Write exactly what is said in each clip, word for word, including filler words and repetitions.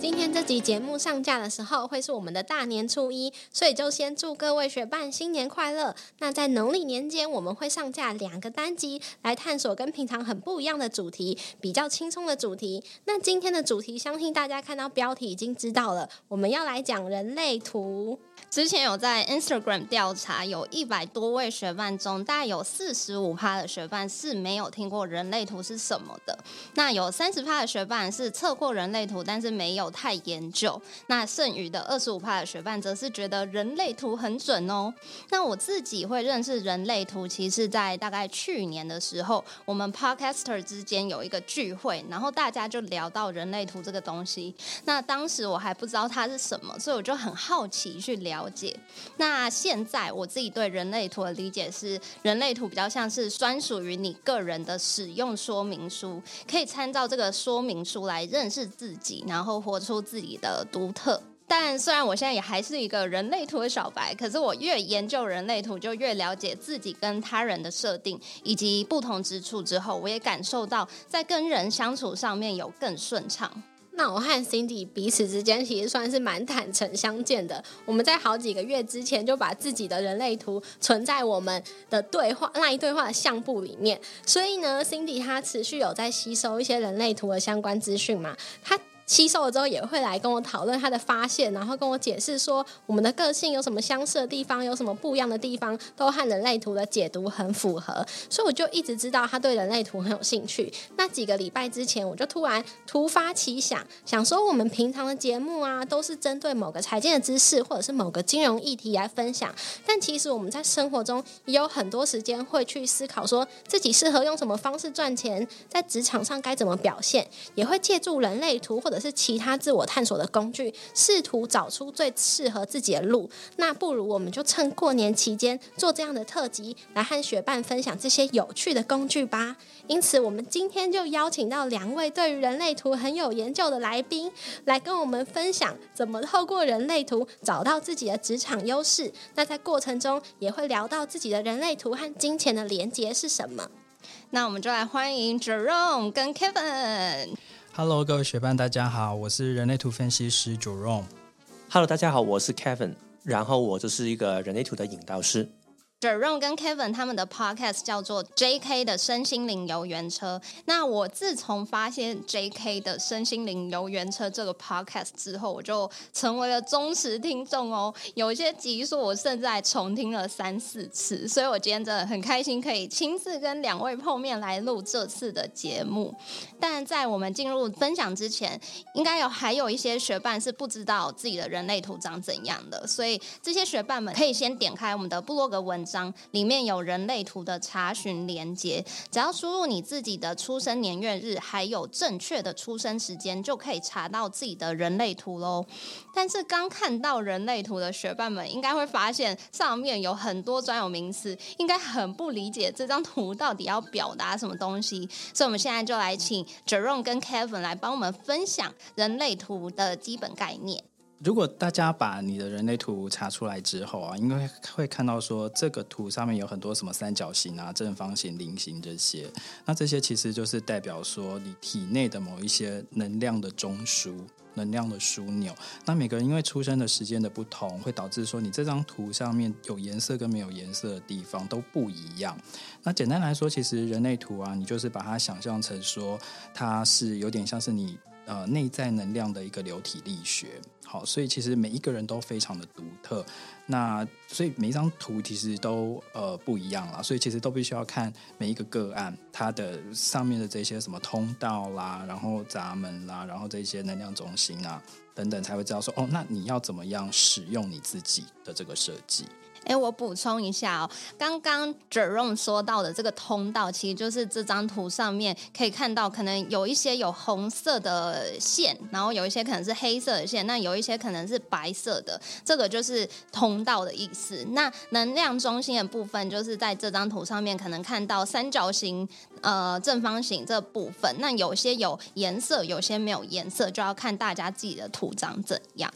今天这集节目上架的时候会是我们的大年初一，所以就先祝各位学伴新年快乐。那在农历年间我们会上架两个单集，来探索跟平常很不一样的主题，比较轻松的主题。那今天的主题相信大家看到标题已经知道了，我们要来讲人类图。之前有在 Instagram 调查，有一百多位学伴中，大概有 百分之四十五 的学伴是没有听过人类图是什么的，那有 百分之三十 的学伴是测过人类图但是没有太研究，那剩余的 百分之二十五 的学伴则是觉得人类图很准哦。那我自己会认识人类图，其实在大概去年的时候，我们 podcaster 之间有一个聚会，然后大家就聊到人类图这个东西，那当时我还不知道它是什么，所以我就很好奇去聊了解。那现在我自己对人类图的理解是，人类图比较像是专属于你个人的使用说明书，可以参照这个说明书来认识自己，然后活出自己的独特。但虽然我现在也还是一个人类图的小白，可是我越研究人类图就越了解自己跟他人的设定以及不同之处之后，我也感受到在跟人相处上面有更顺畅。那我和 Cindy 彼此之间其实算是蛮坦诚相见的，我们在好几个月之前就把自己的人类图存在我们的对话那一对话的相簿里面，所以呢 Cindy 她持续有在吸收一些人类图的相关资讯嘛，她吸收了之后也会来跟我讨论她的发现，然后跟我解释说我们的个性有什么相似的地方，有什么不一样的地方，都和人类图的解读很符合，所以我就一直知道她对人类图很有兴趣。那几个礼拜之前我就突然突发奇想，想说我们平常的节目啊都是针对某个财经的知识或者是某个金融议题来分享，但其实我们在生活中也有很多时间会去思考说自己适合用什么方式赚钱，在职场上该怎么表现，也会借助人类图或者是其他自我探索的工具，试图找出最适合自己的路。那不如我们就趁过年期间做这样的特辑，来和学伴分享这些有趣的工具吧。因此我们今天就邀请到两位对于人类图很有研究的来宾，来跟我们分享怎么透过人类图找到自己的职场优势，那在过程中也会聊到自己的人类图和金钱的连结是什么。那我们就来欢迎 Jerome 跟 Kevin。Hello， 各位学伴，大家好，我是人类图分析师 Jerome。Hello， 大家好，我是 Kevin， 然后我就是一个人类图的引导师。Jerome 跟 Kevin 他们的 podcast 叫做 J K 的身心灵游园车。那我自从发现 J K 的身心灵游园车这个 podcast 之后，我就成为了忠实听众哦。有一些集数我甚至还重听了三四次，所以我今天真的很开心，可以亲自跟两位碰面来录这次的节目。但在我们进入分享之前，应该有还有一些学伴是不知道自己的人类图长怎样的，所以这些学伴们可以先点开我们的部落格文章，里面有人类图的查询连结，只要输入你自己的出生年月日还有正确的出生时间，就可以查到自己的人类图咯。但是刚看到人类图的学伴们应该会发现上面有很多专有名词，应该很不理解这张图到底要表达什么东西，所以我们现在就来请 Jerome 跟 Kevin 来帮我们分享人类图的基本概念。如果大家把你的人类图查出来之后啊，因为会看到说这个图上面有很多什么三角形啊、正方形、菱形这些，那这些其实就是代表说你体内的某一些能量的中枢、能量的枢纽。那每个人因为出生的时间的不同，会导致说你这张图上面有颜色跟没有颜色的地方都不一样。那简单来说，其实人类图啊，你就是把它想象成说它是有点像是你呃内在能量的一个流体力学。好，所以其实每一个人都非常的独特，那所以每一张图其实都呃不一样啦，所以其实都必须要看每一个个案它的上面的这些什么通道啦，然后闸门啦，然后这些能量中心啊等等，才会知道说哦，那你要怎么样使用你自己的这个设计。哎，我补充一下哦，刚刚 Jerome 说到的这个通道，其实就是这张图上面可以看到，可能有一些有红色的线，然后有一些可能是黑色的线，那有一些可能是白色的，这个就是通道的意思。那能量中心的部分，就是在这张图上面可能看到三角形、呃正方形这部分，那有些有颜色，有些没有颜色，就要看大家自己的图长怎样。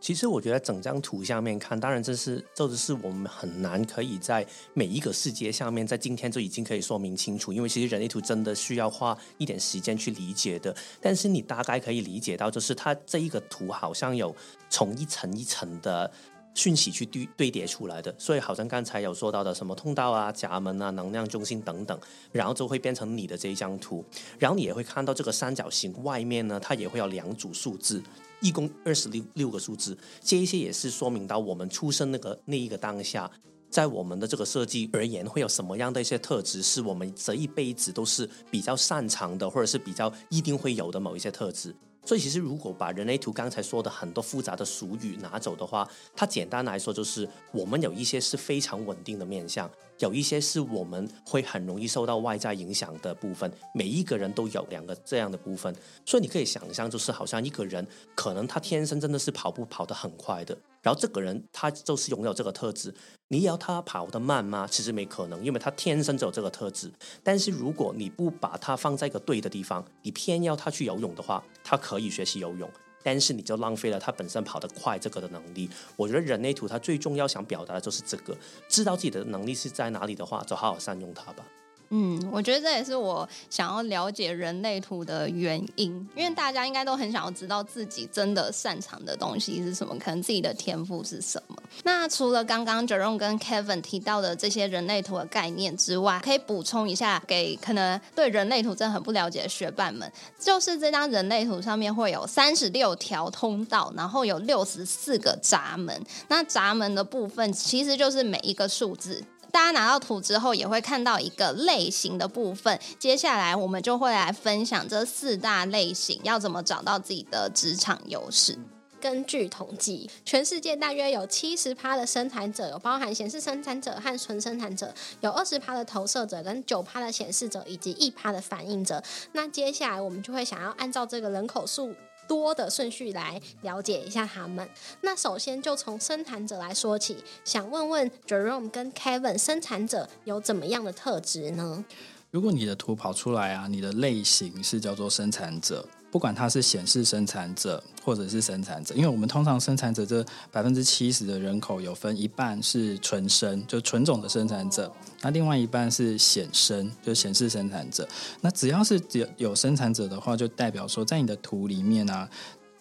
其实我觉得整张图下面看，当然这是这就是我们很难可以在每一个世界下面在今天就已经可以说明清楚，因为其实人类图真的需要花一点时间去理解的，但是你大概可以理解到，就是它这一个图好像有从一层一层的讯息去堆叠出来的，所以好像刚才有说到的什么通道啊、闸门啊、能量中心等等，然后就会变成你的这一张图。然后你也会看到这个三角形外面呢，它也会有两组数字，一共二十六个数字，这一些也是说明到我们出生那个那一个当下，在我们的这个设计而言会有什么样的一些特质，是我们这一辈子都是比较擅长的，或者是比较一定会有的某一些特质。所以其实如果把人类图刚才说的很多复杂的俗语拿走的话，它简单来说就是我们有一些是非常稳定的面向，有一些是我们会很容易受到外在影响的部分，每一个人都有两个这样的部分。所以你可以想象，就是好像一个人可能他天生真的是跑步跑得很快的，然后这个人他就是拥有这个特质，你要他跑得慢吗？其实没可能，因为他天生就有这个特质。但是如果你不把他放在一个对的地方，你偏要他去游泳的话，他可以学习游泳，但是你就浪费了他本身跑得快这个的能力。我觉得人类图他最重要想表达的就是这个，知道自己的能力是在哪里的话，就好好善用它吧。嗯，我觉得这也是我想要了解人类图的原因，因为大家应该都很想要知道自己真的擅长的东西是什么，可能自己的天赋是什么。那除了刚刚 Jerome 跟 Kevin 提到的这些人类图的概念之外，可以补充一下给可能对人类图真的很不了解的学伴们，就是这张人类图上面会有三十六条通道，然后有六十四个闸门。那闸门的部分其实就是每一个数字，大家拿到图之后也会看到一个类型的部分，接下来我们就会来分享这四大类型要怎么找到自己的职场优势。根据统计，全世界大约有 百分之七十 的生产者有包含显示生产者和纯生产者，有 百分之二十 的投射者跟 百分之九 的显示者，以及 百分之一 的反应者。那接下来我们就会想要按照这个人口数多的顺序来了解一下他们。那首先就从生产者来说起，想问问 Jerome 跟 Kevin， 生产者有怎么样的特质呢？如果你的图跑出来啊，你的类型是叫做生产者，不管他是显示生产者或者是生产者，因为我们通常生产者这 百分之七十 的人口有分一半是纯生，就纯种的生产者，那另外一半是显生，就显示生产者。那只要是有生产者的话，就代表说在你的图里面啊，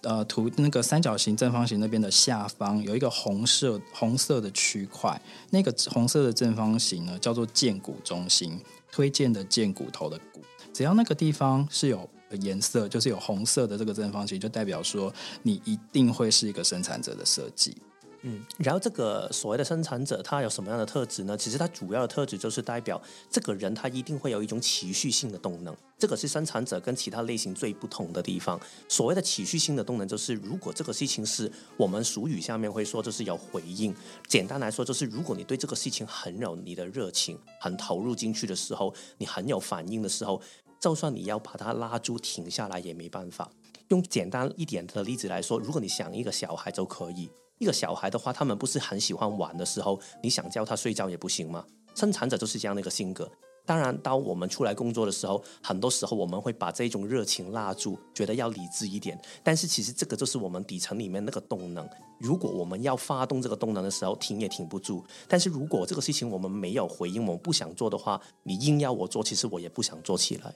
呃，图那个三角形正方形那边的下方有一个红色红色的区块，那个红色的正方形呢叫做荐骨中心，推荐的荐骨头的骨，只要那个地方是有颜色，就是有红色的这个正方形，就代表说你一定会是一个生产者的设计。嗯，然后这个所谓的生产者他有什么样的特质呢？其实他主要的特质就是代表这个人他一定会有一种持续性的动能，这个是生产者跟其他类型最不同的地方。所谓的持续性的动能，就是如果这个事情是我们俗语下面会说就是有回应，简单来说就是如果你对这个事情很有你的热情，很投入进去的时候，你很有反应的时候，就算你要把它拉住停下来也没办法。用简单一点的例子来说，如果你想一个小孩就可以，一个小孩的话，他们不是很喜欢玩的时候，你想叫他睡觉也不行吗？生产者就是这样的一个性格。当然当我们出来工作的时候，很多时候我们会把这种热情拉住，觉得要理智一点，但是其实这个就是我们底层里面那个动能，如果我们要发动这个动能的时候，停也停不住。但是如果这个事情我们没有回应，我们不想做的话，你硬要我做，其实我也不想做起来。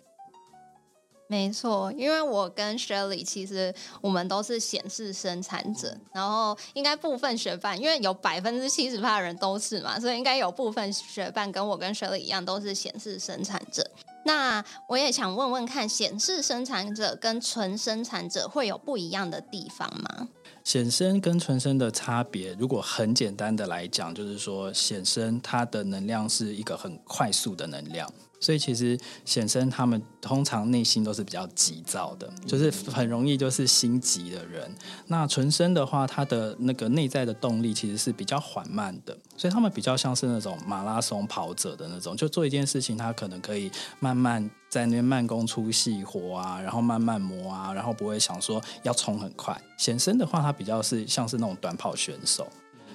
没错，因为我跟 Shirley 其实我们都是显示生产者，然后应该部分学伴，因为有 百分之七十 的人都是嘛，所以应该有部分学伴跟我跟 Shirley 一样都是显示生产者。那我也想问问看，显示生产者跟纯生产者会有不一样的地方吗？显生跟纯生的差别，如果很简单的来讲，就是说显生它的能量是一个很快速的能量，所以其实显生他们通常内心都是比较急躁的，就是很容易就是心急的人。那纯生的话，他的那个内在的动力其实是比较缓慢的，所以他们比较像是那种马拉松跑者的那种，就做一件事情他可能可以慢慢在那边慢工出细活啊，然后慢慢磨啊，然后不会想说要冲很快。显生的话，他比较是像是那种短跑选手。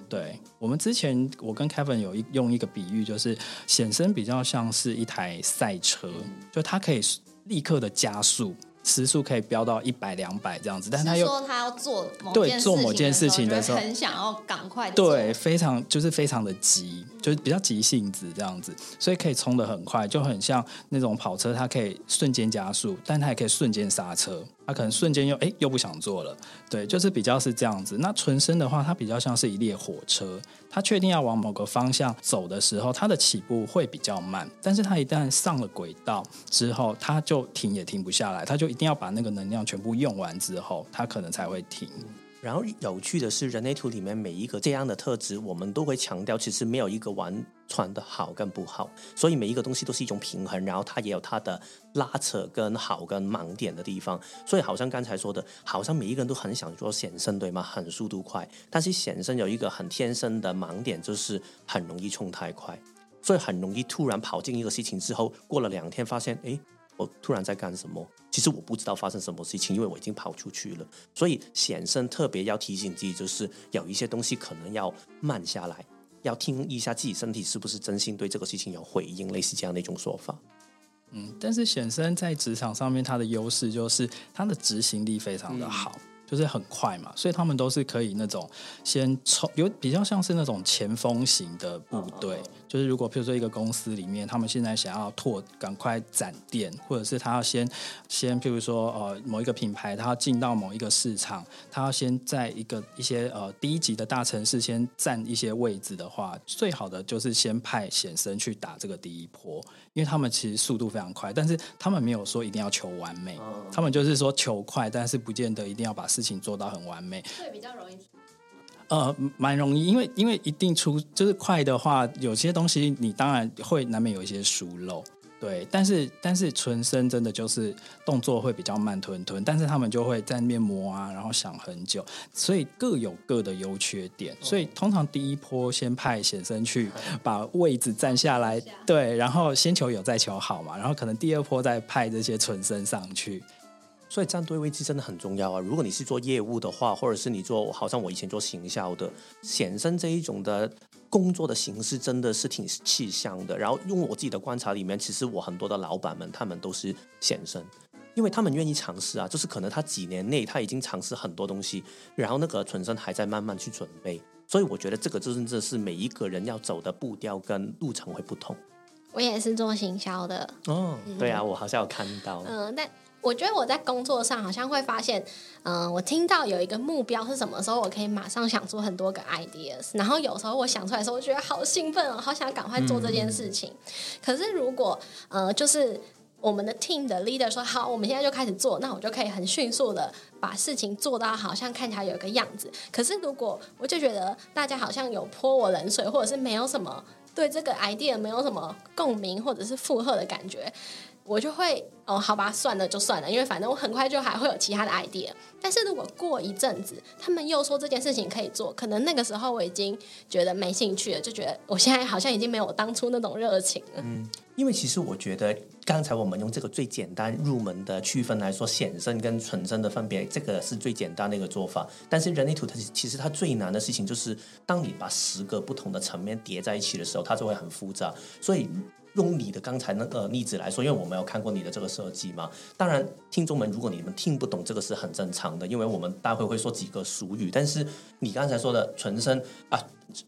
对，我们之前我跟 Kevin 有一用一个比喻，就是显生比较像是一台赛车，就它可以立刻的加速，时速可以飙到一百两百这样子，但他又说他要做某件事情的时候，对，做某件事情的时候，很想要赶快做，对，非常就是非常的急，就是比较急性子这样子，所以可以冲得很快，就很像那种跑车，它可以瞬间加速，但它也可以瞬间刹车，它可能瞬间又哎又不想做了，对，就是比较是这样子。那纯生的话，它比较像是一列火车，它确定要往某个方向走的时候，它的起步会比较慢，但是它一旦上了轨道之后，它就停也停不下来，它就一定要把那个能量全部用完之后，它可能才会停。然后有趣的是，人类图里面每一个这样的特质，我们都会强调其实没有一个完全的好跟不好，所以每一个东西都是一种平衡，然后它也有它的拉扯跟好跟盲点的地方。所以好像刚才说的，好像每一个人都很想做显生，对吗？很速度快，但是显生有一个很天生的盲点，就是很容易冲太快，所以很容易突然跑进一个事情之后，过了两天发现哎，我突然在干什么？其实我不知道发生什么事情，因为我已经跑出去了。所以显生特别要提醒自己，就是有一些东西可能要慢下来，要听一下自己身体是不是真心对这个事情有回应，类似这样的一种说法。嗯，但是显生在职场上面，他的优势就是他的执行力非常的好。嗯，就是很快嘛，所以他们都是可以那种先冲，有比较像是那种前锋型的部队。嗯嗯嗯，就是如果譬如说一个公司里面，他们现在想要拓，赶快展店，或者是他要先先譬如说呃某一个品牌，他要进到某一个市场，他要先在一个一些呃第一级的大城市先占一些位置的话，最好的就是先派显生去打这个第一波，因为他们其实速度非常快，但是他们没有说一定要求完美，嗯，他们就是说求快，但是不见得一定要把事情做到很完美，会比较容易出，呃，蛮容易，因为因为一定出就是快的话，有些东西你当然会难免有一些疏漏，对，但是但是纯生真的就是动作会比较慢吞吞，但是他们就会在那边磨啊，然后想很久，所以各有各的优缺点，哦，所以通常第一波先派显生去把位置占下来，对，然后先求有再求好嘛，然后可能第二波再派这些纯生上去。所以站对位置真的很重要啊！如果你是做业务的话，或者是你做，好像我以前做行销的，显生这一种的工作的形式真的是挺吃香的。然后用我自己的观察里面，其实我很多的老板们他们都是显生，因为他们愿意尝试啊，就是可能他几年内他已经尝试很多东西，然后那个纯生还在慢慢去准备。所以我觉得这个真的是每一个人要走的步调跟路程会不同。我也是做行销的哦，对啊，我好像有看到，嗯，但我觉得我在工作上好像会发现，嗯、呃，我听到有一个目标是什么时候，我可以马上想出很多个 ideas。然后有时候我想出来的时候，我觉得好兴奋哦，好想赶快做这件事情。嗯、可是如果呃，就是我们的 team 的 leader 说好，我们现在就开始做，那我就可以很迅速的把事情做到好像看起来有一个样子。可是如果我就觉得大家好像有泼我冷水，或者是没有什么对这个 idea 没有什么共鸣，或者是附和的感觉。我就会哦，好吧，算了就算了，因为反正我很快就还会有其他的 idea。但是如果过一阵子，他们又说这件事情可以做，可能那个时候我已经觉得没兴趣了，就觉得我现在好像已经没有我当初那种热情了。嗯，因为其实我觉得刚才我们用这个最简单入门的区分来说，显生跟纯生的分别，这个是最简单的一个做法。但是人类图它其实它最难的事情就是，当你把十个不同的层面叠在一起的时候，它就会很复杂，所以。用你的刚才那个例子来说，因为我没有看过你的这个设计嘛。当然，听众们，如果你们听不懂，这个是很正常的，因为我们待会会说几个俗语。但是你刚才说的纯生啊、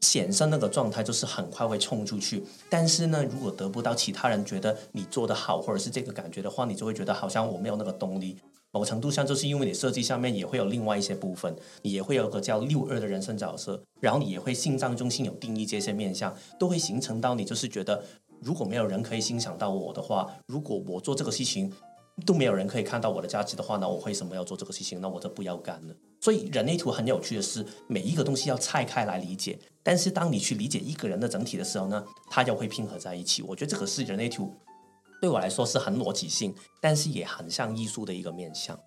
显生那个状态，就是很快会冲出去。但是呢，如果得不到其他人觉得你做得好，或者是这个感觉的话，你就会觉得好像我没有那个动力。某程度上，就是因为你设计下面也会有另外一些部分，你也会有个叫六二的人生角色，然后你也会心脏中心有定义这些面向，都会形成到你就是觉得。如果没有人可以欣赏到我的话，如果我做这个事情都没有人可以看到我的价值的话，那我为什么要做这个事情？那我就不要干了。所以人类图很有趣的是，每一个东西要拆开来理解，但是当你去理解一个人的整体的时候呢，它又会拼合在一起。我觉得这个是人类图对我来说是很逻辑性，但是也很像艺术的一个面向。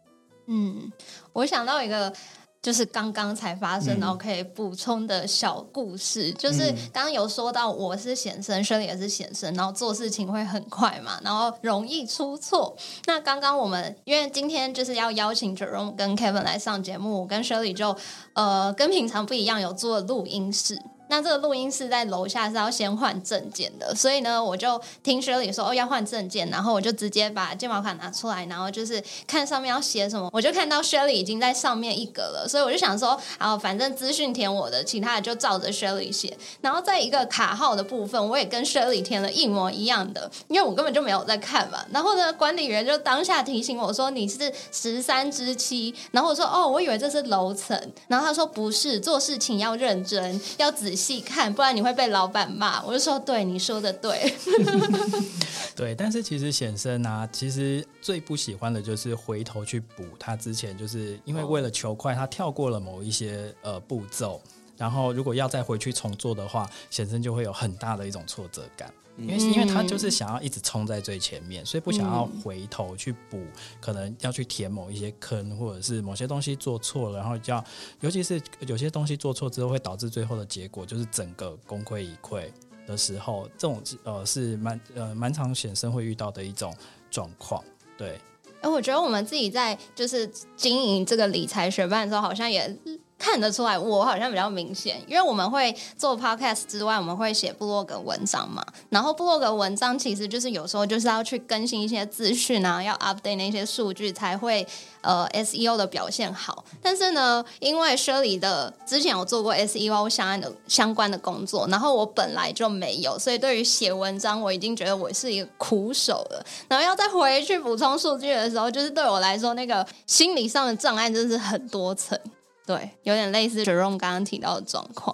嗯，我想到一个就是刚刚才发生、嗯、然后可以补充的小故事，就是刚刚有说到我是显生，Shirley也是显生，然后做事情会很快嘛，然后容易出错。那刚刚我们因为今天就是要邀请 Jerome 跟 Kevin 来上节目，我跟 Shirley 就呃跟平常不一样，有做录音室。那这个录音室在楼下是要先换证件的，所以呢我就听 Shirley 说、哦、要换证件，然后我就直接把健保卡拿出来，然后就是看上面要写什么，我就看到 Shirley 已经在上面一格了，所以我就想说、啊、反正资讯填我的，其他的就照着 Shirley 写。然后在一个卡号的部分我也跟 Shirley 填了一模一样的，因为我根本就没有在看嘛。然后呢管理员就当下提醒我说你是十三之七，然后我说哦我以为这是楼层，然后他说不是，做事情要认真要仔细细看，不然你会被老板骂。我就说对，你说的对对，但是其实显生啊其实最不喜欢的就是回头去补他之前，就是因为为了求快他跳过了某一些、呃、步骤，然后如果要再回去重做的话，显生就会有很大的一种挫折感，因 为, 因为他就是想要一直冲在最前面，所以不想要回头去补、嗯、可能要去填某一些坑，或者是某些东西做错了，然后就要尤其是有些东西做错之后会导致最后的结果就是整个功亏一篑的时候，这种、呃、是蛮、呃、蛮常显生会遇到的一种状况。对，我觉得我们自己在就是经营这个理财学伴的时候好像也看得出来，我好像比较明显，因为我们会做 podcast 之外，我们会写部落格文章嘛，然后部落格文章其实就是有时候就是要去更新一些资讯啊，要 update 那些数据才会呃 S E O 的表现好。但是呢因为 Shirley 的之前有做过 S E O 相关的相关的工作，然后我本来就没有，所以对于写文章我已经觉得我是一个苦手了，然后要再回去补充数据的时候，就是对我来说那个心理上的障碍真是很多层。对，有点类似 Jerome 刚刚提到的状况。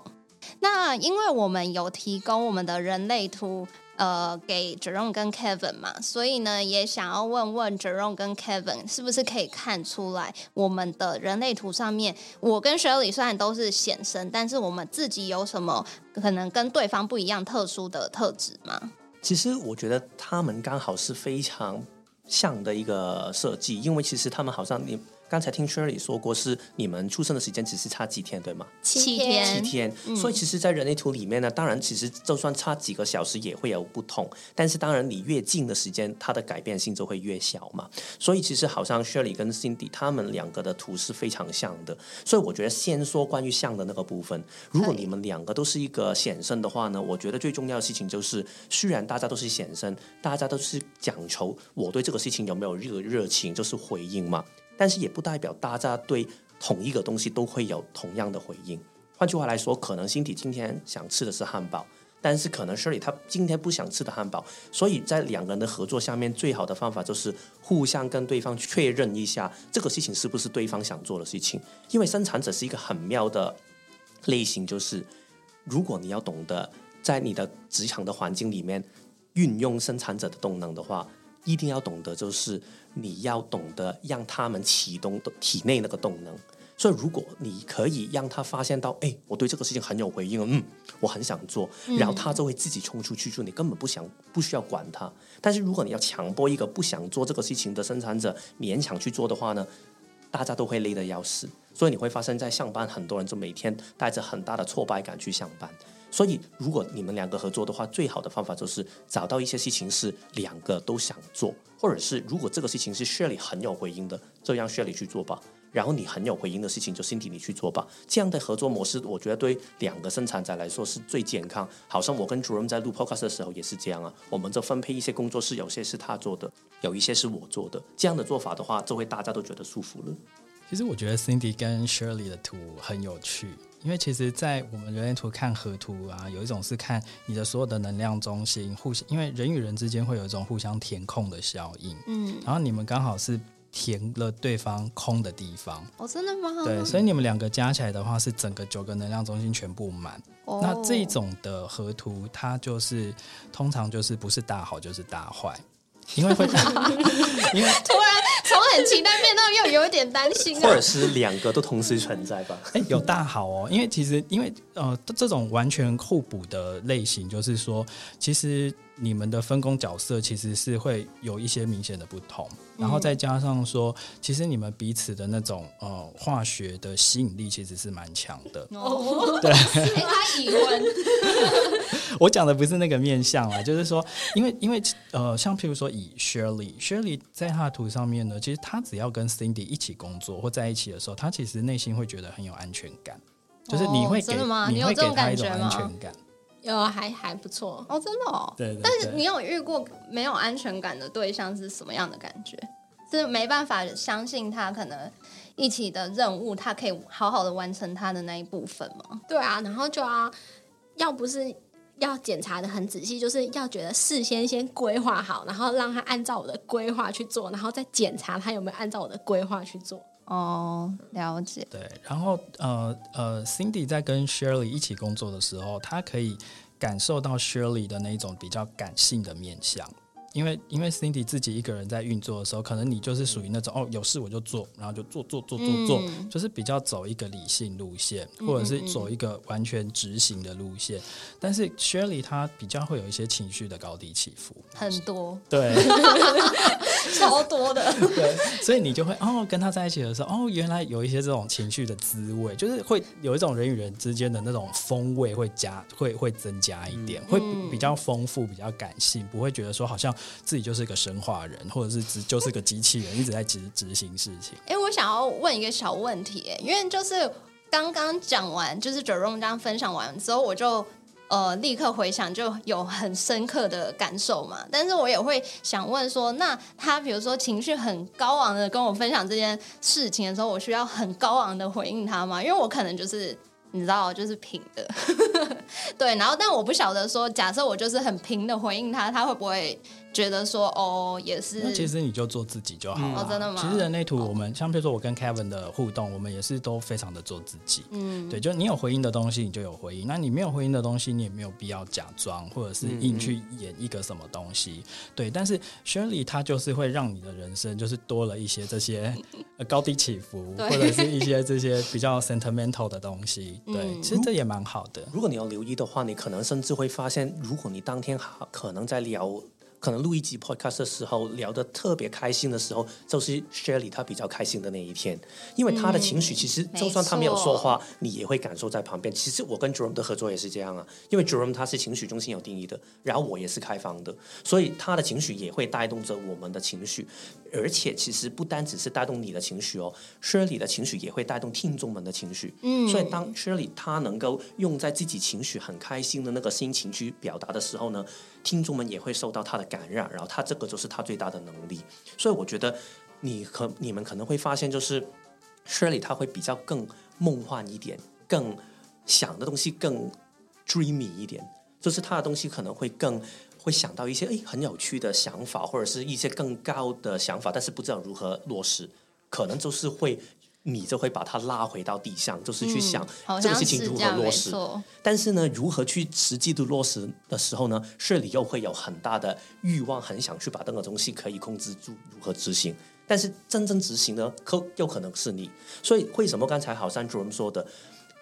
那因为我们有提供我们的人类图呃，给 Jerome 跟 Kevin 嘛，所以呢也想要问问 Jerome 跟 Kevin 是不是可以看出来我们的人类图上面，我跟 Shirley 虽然都是显生，但是我们自己有什么可能跟对方不一样特殊的特质吗？其实我觉得他们刚好是非常像的一个设计，因为其实他们好像你刚才听 Shirley 说过是你们出生的时间只是差几天对吗？七天七天。所以其实在人类图里面呢，当然其实就算差几个小时也会有不同，但是当然你越近的时间它的改变性就会越小嘛，所以其实好像 Shirley 跟 Cindy 他们两个的图是非常像的。所以我觉得先说关于像的那个部分，如果你们两个都是一个显生的话呢，我觉得最重要的事情就是虽然大家都是显生，大家都是讲求我对这个事情有没有热热情，就是回应嘛，但是也不代表大家对同一个东西都会有同样的回应。换句话来说，可能Cindy今天想吃的是汉堡，但是可能 Shirley 她今天不想吃的汉堡，所以在两个人的合作下面，最好的方法就是互相跟对方确认一下这个事情是不是对方想做的事情。因为生产者是一个很妙的类型，就是如果你要懂得在你的职场的环境里面运用生产者的动能的话，一定要懂得就是你要懂得让他们启动体内那个动能。所以如果你可以让他发现到哎，我对这个事情很有回应，嗯，我很想做，然后他就会自己冲出去，就你根本不想不需要管他。但是如果你要强迫一个不想做这个事情的生产者勉强去做的话呢，大家都会累得要死。所以你会发生在上班很多人就每天带着很大的挫败感去上班。所以如果你们两个合作的话，最好的方法就是找到一些事情是两个都想做，或者是如果这个事情是 Shirley 很有回应的，就让 Shirley 去做吧，然后你很有回应的事情就 Cindy 你去做吧。这样的合作模式我觉得对两个生产者来说是最健康。好像我跟 Jerome 在录 podcast 的时候也是这样啊，我们就分配一些工作室，有些是他做的，有一些是我做的，这样的做法的话就会大家都觉得舒服了。其实我觉得 Cindy 跟 Shirley 的图很有趣，因为其实在我们人类图看合图啊，有一种是看你的所有的能量中心互相，因为人与人之间会有一种互相填空的效应，嗯，然后你们刚好是填了对方空的地方。哦，真的吗？对，所以你们两个加起来的话是整个九个能量中心全部满。哦，那这种的合图它就是通常就是不是大好就是大坏，因为会因为突然从很期待变到又有点担心，啊，或者是两个都同时存在吧。欸，有大好哦，因为其实因为呃这种完全互补的类型，就是说其实你们的分工角色其实是会有一些明显的不同，然后再加上说其实你们彼此的那种、呃、化学的吸引力其实是蛮强的、哦、对，他已婚我讲的不是那个面向啦，就是说因为, 因为、呃、像譬如说以 Shirley Shirley 在她的图上面呢，其实她只要跟 Cindy 一起工作或在一起的时候，她其实内心会觉得很有安全感，就是你会给、哦、真的吗？你会给她一种安全感。有，还还不错哦，真的哦。对对对。但是你有遇过没有安全感的对象是什么样的感觉？是没办法相信他可能一起的任务，他可以好好的完成他的那一部分吗？对啊，然后就要要不是要检查的很仔细，就是要觉得事先先规划好，然后让他按照我的规划去做，然后再检查他有没有按照我的规划去做。哦，了解。对，然后呃呃 Cindy 在跟 Shirley 一起工作的时候，她可以感受到 Shirley 的那一种比较感性的面向，因为因为 Cindy 自己一个人在运作的时候，可能你就是属于那种哦有事我就做，然后就做做做做做、嗯，就是比较走一个理性路线，或者是走一个完全执行的路线。嗯嗯，但是 Shirley 她比较会有一些情绪的高低起伏，很多。对。超多的对，所以你就会哦跟他在一起的时候哦原来有一些这种情绪的滋味，就是会有一种人与人之间的那种风味会加会会增加一点、嗯、会比较丰富比较感性，不会觉得说好像自己就是一个生化人或者是就是个机器人一直在执行事情。哎、欸，我想要问一个小问题、欸、因为就是刚刚讲完就是 Jerome 刚分享完之后我就呃，立刻回想就有很深刻的感受嘛，但是我也会想问说，那他比如说情绪很高昂的跟我分享这件事情的时候，我需要很高昂的回应他吗？因为我可能就是你知道就是平的对，然后但我不晓得说假设我就是很平的回应他，他会不会觉得说哦也是，那其实你就做自己就好了、嗯哦、真的吗？其实人类图我们、哦、像比如说我跟 Kevin 的互动，我们也是都非常的做自己、嗯、对，就你有回应的东西你就有回应，那你没有回应的东西你也没有必要假装或者是硬去演一个什么东西、嗯、对，但是 Shirley 他就是会让你的人生就是多了一些这些高低起伏或者是一些这些比较 sentimental 的东西、嗯、对，其实这也蛮好的。如果你要留意的话，你可能甚至会发现如果你当天可能在聊可能录一集 podcast 的时候聊得特别开心的时候，就是 Shirley 她比较开心的那一天，因为她的情绪其实、嗯、就算她没有说话你也会感受在旁边。其实我跟 Jerome 的合作也是这样啊，因为 Jerome 他是情绪中心有定义的，然后我也是开放的，所以他的情绪也会带动着我们的情绪，而且其实不单只是带动你的情绪哦， Shirley 的情绪也会带动听众们的情绪、嗯、所以当 Shirley 她能够用在自己情绪很开心的那个心情去表达的时候呢，听众们也会受到她的感染，然后她这个就是她最大的能力。所以我觉得 你, 可你们可能会发现就是 Shirley 她会比较更梦幻一点，更想的东西更 dreamy 一点，就是她的东西可能会更会想到一些很有趣的想法或者是一些更高的想法，但是不知道如何落实，可能就是会你就会把它拉回到地上，就是去想、嗯、这个事情如何落实，但是呢如何去实际的落实的时候呢，Shirley又会有很大的欲望，很想去把那个东西可以控制住如何执行，但是真正执行呢可又可能是你。所以为什么刚才好像 Jerome 说的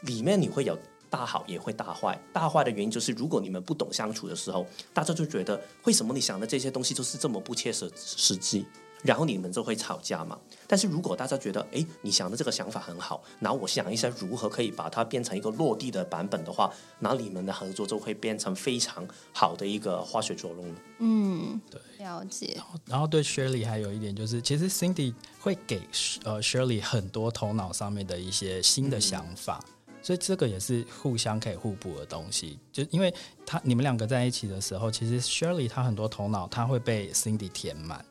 里面你会有大好也会大坏，大坏的原因就是如果你们不懂相处的时候，大家就觉得为什么你想的这些东西就是这么不切实际，然后你们就会吵架嘛。但是如果大家觉得哎，你想的这个想法很好，然后我想一下如何可以把它变成一个落地的版本的话，那你们的合作就会变成非常好的一个化学作用。嗯，对，了解。然后, 然后对 Shirley 还有一点就是其实 Cindy 会给、呃、Shirley 很多头脑上面的一些新的想法、嗯，所以这个也是互相可以互补的东西，就因为他你们两个在一起的时候，其实 Shirley 她很多头脑她会被 Cindy 填满，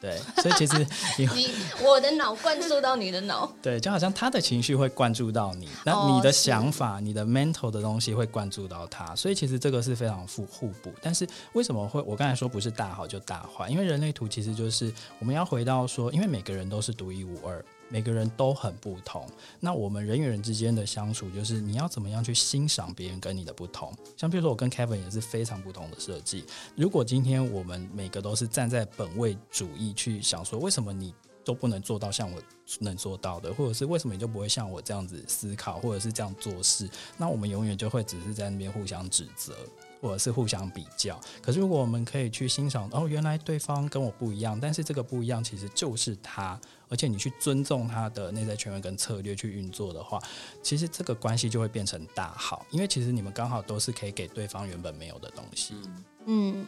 对，所以其实 你, 你我的脑灌注到你的脑，对，就好像她的情绪会灌注到你，那你的想法、哦、你的 mental 的东西会灌注到她，所以其实这个是非常互补。但是为什么会我刚才说不是大好就大坏，因为人类图其实就是我们要回到说，因为每个人都是独一无二，每个人都很不同，那我们人与人之间的相处就是你要怎么样去欣赏别人跟你的不同。像比如说我跟 Kevin 也是非常不同的设计，如果今天我们每个都是站在本位主义去想说为什么你都不能做到像我能做到的，或者是为什么你就不会像我这样子思考，或者是这样做事，那我们永远就会只是在那边互相指责或者是互相比较。可是如果我们可以去欣赏，哦，原来对方跟我不一样，但是这个不一样其实就是他，而且你去尊重他的内在权威跟策略去运作的话，其实这个关系就会变成大好，因为其实你们刚好都是可以给对方原本没有的东西。嗯，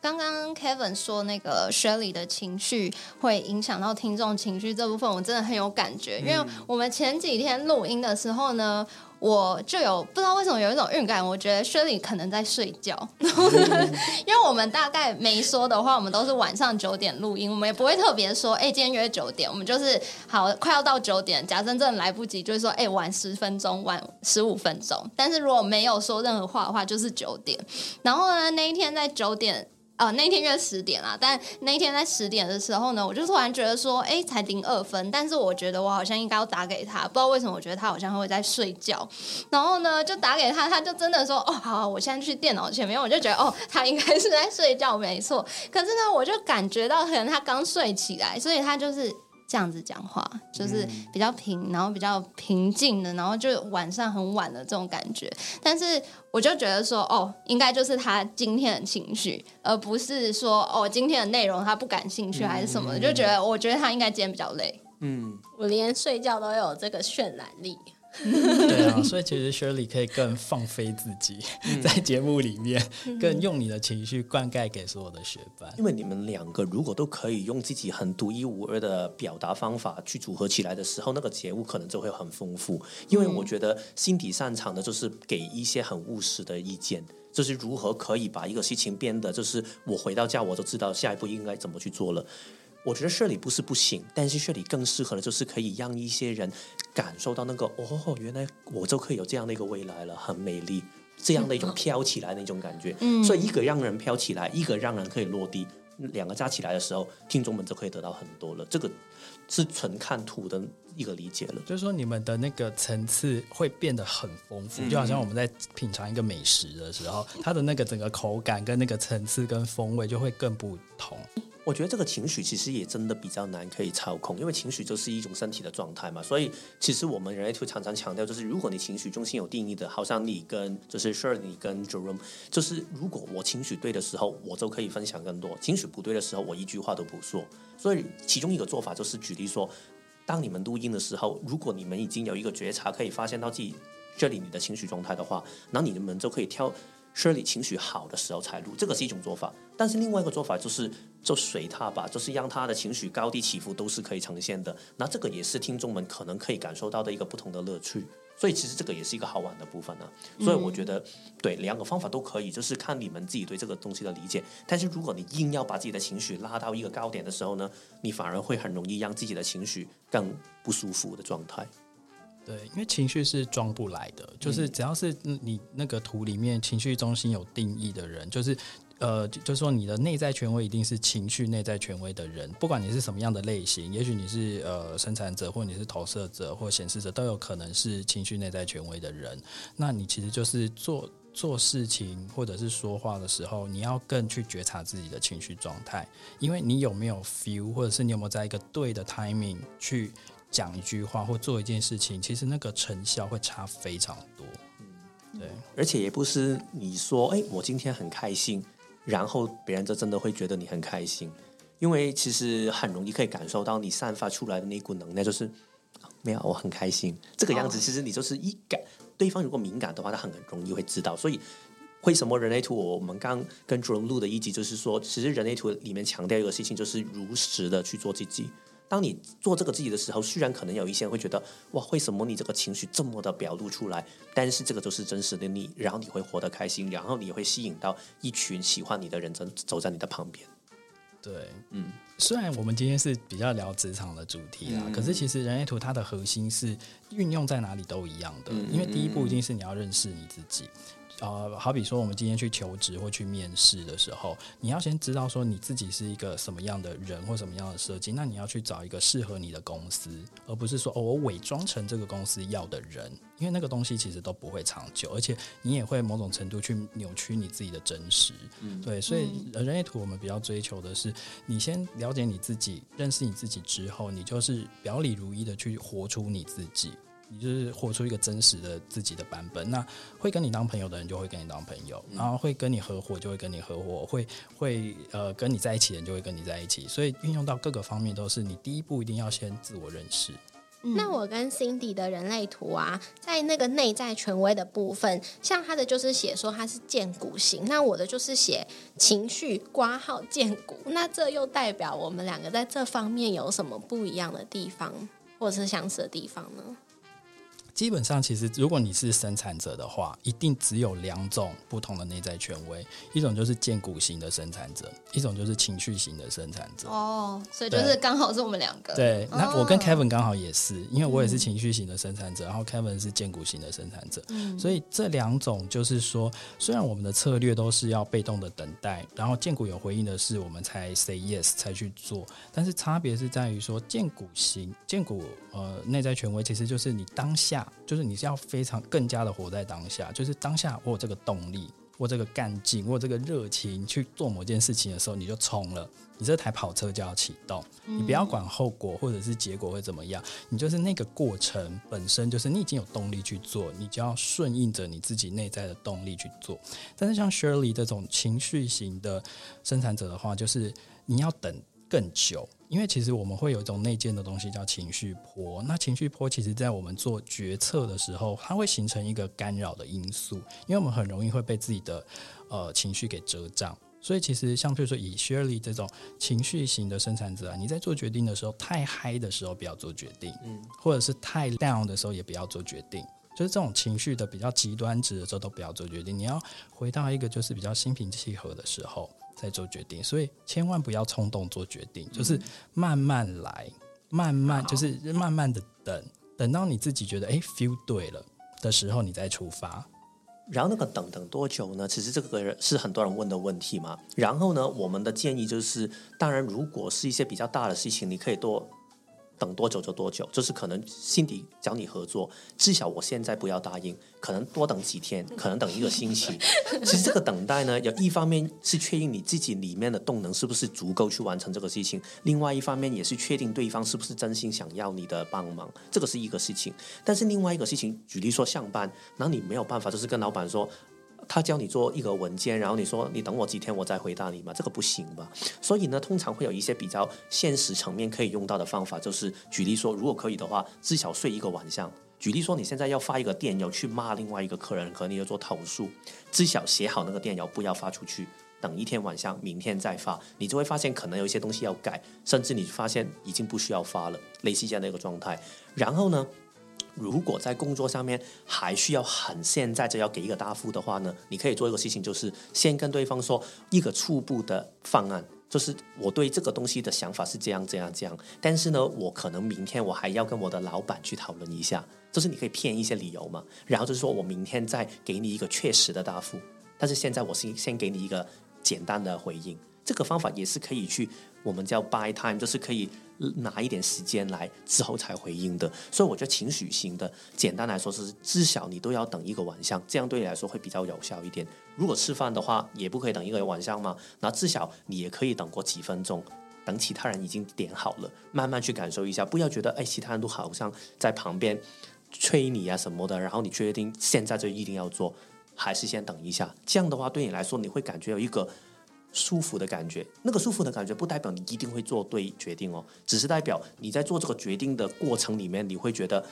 刚刚 Kevin 说那个 Shirley 的情绪会影响到听众情绪这部分，我真的很有感觉，因为我们前几天录音的时候呢，我就有不知道为什么有一种预感，我觉得 Shirley 可能在睡觉，因为我们大概没说的话，我们都是晚上九点录音，我们也不会特别说，哎、欸，今天约九点，我们就是好快要到九点，假真正来不及，就是说，哎、欸，晚十分钟，晚十五分钟。但是如果没有说任何话的话，就是九点。然后呢，那一天在九点。呃，那天约十点啦，但那一天在十点的时候呢，我就突然觉得说，哎、欸，才零二分，但是我觉得我好像应该要打给他，不知道为什么，我觉得他好像会在睡觉。然后呢，就打给他，他就真的说，哦，好，好，我现在去电脑前面，我就觉得，哦，他应该是在睡觉，没错。可是呢，我就感觉到可能他刚睡起来，所以他就是这样子讲话，就是比较平，然后比较平静的，然后就晚上很晚的这种感觉。但是我就觉得说，哦，应该就是他今天的情绪，而不是说，哦，今天的内容他不感兴趣还是什么的，嗯，就觉得我觉得他应该今天比较累。嗯，我连睡觉都有这个渲染力。对啊，所以其实 Shirley 可以更放飞自己，嗯，在节目里面更用你的情绪灌溉给所有的学伴，因为你们两个如果都可以用自己很独一无二的表达方法去组合起来的时候，那个节目可能就会很丰富。因为我觉得Cindy擅长的就是给一些很务实的意见，就是如何可以把一个事情变得就是我回到家我就知道下一步应该怎么去做了。我觉得Shirley不是不行，但是Shirley更适合的就是可以让一些人感受到那个，哦，原来我就可以有这样的一个未来了，很美丽，这样的一种飘起来那种感觉，嗯，所以一个让人飘起来，一个让人可以落地，两个加起来的时候，听众们就可以得到很多了。这个是纯看图的一个理解了，就是说你们的那个层次会变得很丰富，嗯，就好像我们在品尝一个美食的时候，它的那个整个口感跟那个层次跟风味就会更不同。我觉得这个情绪其实也真的比较难可以操控，因为情绪就是一种身体的状态嘛，所以其实我们人类就常常强调，就是如果你情绪中心有定义的，好像你跟就是 Shirley 跟 Jerome， 就是如果我情绪对的时候我就可以分享更多，情绪不对的时候我一句话都不说。所以其中一个做法就是举例说，当你们录音的时候，如果你们已经有一个觉察可以发现到自己这里你的情绪状态的话，那你们就可以挑Shirley 情绪好的时候才录，这个是一种做法。但是另外一个做法就是就随他吧，就是让他的情绪高低起伏都是可以呈现的，那这个也是听众们可能可以感受到的一个不同的乐趣，所以其实这个也是一个好玩的部分啊。所以我觉得对两个方法都可以，就是看你们自己对这个东西的理解。但是如果你硬要把自己的情绪拉到一个高点的时候呢，你反而会很容易让自己的情绪更不舒服的状态。对，因为情绪是装不来的，就是只要是你那个图里面情绪中心有定义的人，就是呃，就是说你的内在权威一定是情绪内在权威的人，不管你是什么样的类型，也许你是呃生产者，或你是投射者，或显示者，都有可能是情绪内在权威的人。那你其实就是做做事情或者是说话的时候，你要更去觉察自己的情绪状态，因为你有没有 feel， 或者是你有没有在一个对的 timing 去讲一句话或做一件事情，其实那个成效会差非常多。对，而且也不是你说，哎，我今天很开心，然后别人就真的会觉得你很开心，因为其实很容易可以感受到你散发出来的那股能量，就是没有，我很开心这个样子。其实你就是一感，对方如果敏感的话，他很容易会知道，所以。为什么人类图我们刚跟 Jerome 录的一集就是说，其实人类图里面强调一个事情，就是如实的去做自己。当你做这个自己的时候，虽然可能有一些人会觉得，哇，为什么你这个情绪这么的表露出来，但是这个就是真实的你，然后你会活得开心，然后你会吸引到一群喜欢你的人走在你的旁边。对，嗯，虽然我们今天是比较聊职场的主题啦，嗯，可是其实人类图它的核心是运用在哪里都一样的，嗯，因为第一步一定是你要认识你自己，呃，好比说我们今天去求职或去面试的时候，你要先知道说你自己是一个什么样的人或什么样的设计，那你要去找一个适合你的公司，而不是说哦，我伪装成这个公司要的人，因为那个东西其实都不会长久，而且你也会某种程度去扭曲你自己的真实。嗯，对，所以人类图我们比较追求的是，你先了解你自己，认识你自己之后，你就是表里如一的去活出你自己。你就是活出一个真实的自己的版本，那会跟你当朋友的人就会跟你当朋友，然后会跟你合伙就会跟你合伙，会会呃跟你在一起的人就会跟你在一起，所以运用到各个方面都是你第一步一定要先自我认识。嗯，那我跟 Cindy 的人类图啊，在那个内在权威的部分，像他的就是写说他是荐骨型，那我的就是写情绪括号荐骨，那这又代表我们两个在这方面有什么不一样的地方或者是相似的地方呢？基本上其实如果你是生产者的话，一定只有两种不同的内在权威，一种就是荐骨型的生产者，一种就是情绪型的生产者。哦，所以就是刚好是我们两个。对，哦，那我跟 Kevin 刚好也是，因为我也是情绪型的生产者，嗯，然后 Kevin 是荐骨型的生产者，嗯，所以这两种就是说虽然我们的策略都是要被动的等待，然后荐骨有回应的是我们才 say yes 才去做，但是差别是在于说荐骨型荐骨呃内在权威其实就是你当下就是你是要非常更加的活在当下，就是当下我有这个动力，我有这个干劲，我有这个热情去做某件事情的时候，你就冲了，你这台跑车就要启动，你不要管后果或者是结果会怎么样，你就是那个过程本身就是你已经有动力去做，你就要顺应着你自己内在的动力去做。但是像 Shirley 这种情绪型的生产者的话，就是你要等更久，因为其实我们会有一种内建的东西叫情绪波，那情绪波其实在我们做决策的时候，它会形成一个干扰的因素，因为我们很容易会被自己的、呃、情绪给遮障，所以其实像比如说以 Shirley 这种情绪型的生产者啊，你在做决定的时候，太嗨的时候不要做决定，嗯，或者是太 down 的时候也不要做决定，就是这种情绪的比较极端值的时候都不要做决定，你要回到一个就是比较心平气和的时候在做决定，所以千万不要冲动做决定，嗯，就是慢慢来，慢慢就是慢慢的等，等到你自己觉得哎 feel 对了的时候，你再出发。然后那个等等多久呢？其实这个是很多人问的问题嘛。然后呢，我们的建议就是，当然如果是一些比较大的事情，你可以多等多久就多久，就是可能心底找你合作，至少我现在不要答应，可能多等几天，可能等一个星期。其实这个等待呢，有一方面是确定你自己里面的动能是不是足够去完成这个事情，另外一方面也是确定对方是不是真心想要你的帮忙，这个是一个事情。但是另外一个事情，举例说上班，然后你没有办法就是跟老板说他叫你做一个文件，然后你说你等我几天我再回答你嘛，这个不行吧。所以呢，通常会有一些比较现实层面可以用到的方法，就是举例说如果可以的话，至少睡一个晚上。举例说你现在要发一个电邮去骂另外一个客人，可能你要做投诉，至少写好那个电邮不要发出去，等一天晚上，明天再发，你就会发现可能有一些东西要改，甚至你发现已经不需要发了，类似这样的一个状态。然后呢，如果在工作上面还需要很现在就要给一个答复的话呢，你可以做一个事情，就是先跟对方说一个初步的方案，就是我对这个东西的想法是这样这样这样，但是呢我可能明天我还要跟我的老板去讨论一下，就是你可以骗一些理由嘛，然后就是说我明天再给你一个确实的答复，但是现在我先给你一个简单的回应。这个方法也是可以去我们叫 buy time， 就是可以拿一点时间来之后才回应的。所以我觉得情绪型的简单来说是至少你都要等一个晚上，这样对你来说会比较有效一点。如果吃饭的话也不可以等一个晚上嘛，那至少你也可以等过几分钟，等其他人已经点好了，慢慢去感受一下，不要觉得哎，其他人都好像在旁边催你啊什么的，然后你决定现在就一定要做，还是先等一下。这样的话对你来说你会感觉有一个舒服的感觉，那个舒服的感觉不代表你一定会做对决定哦，只是代表你在做这个决定的过程里面，你会觉得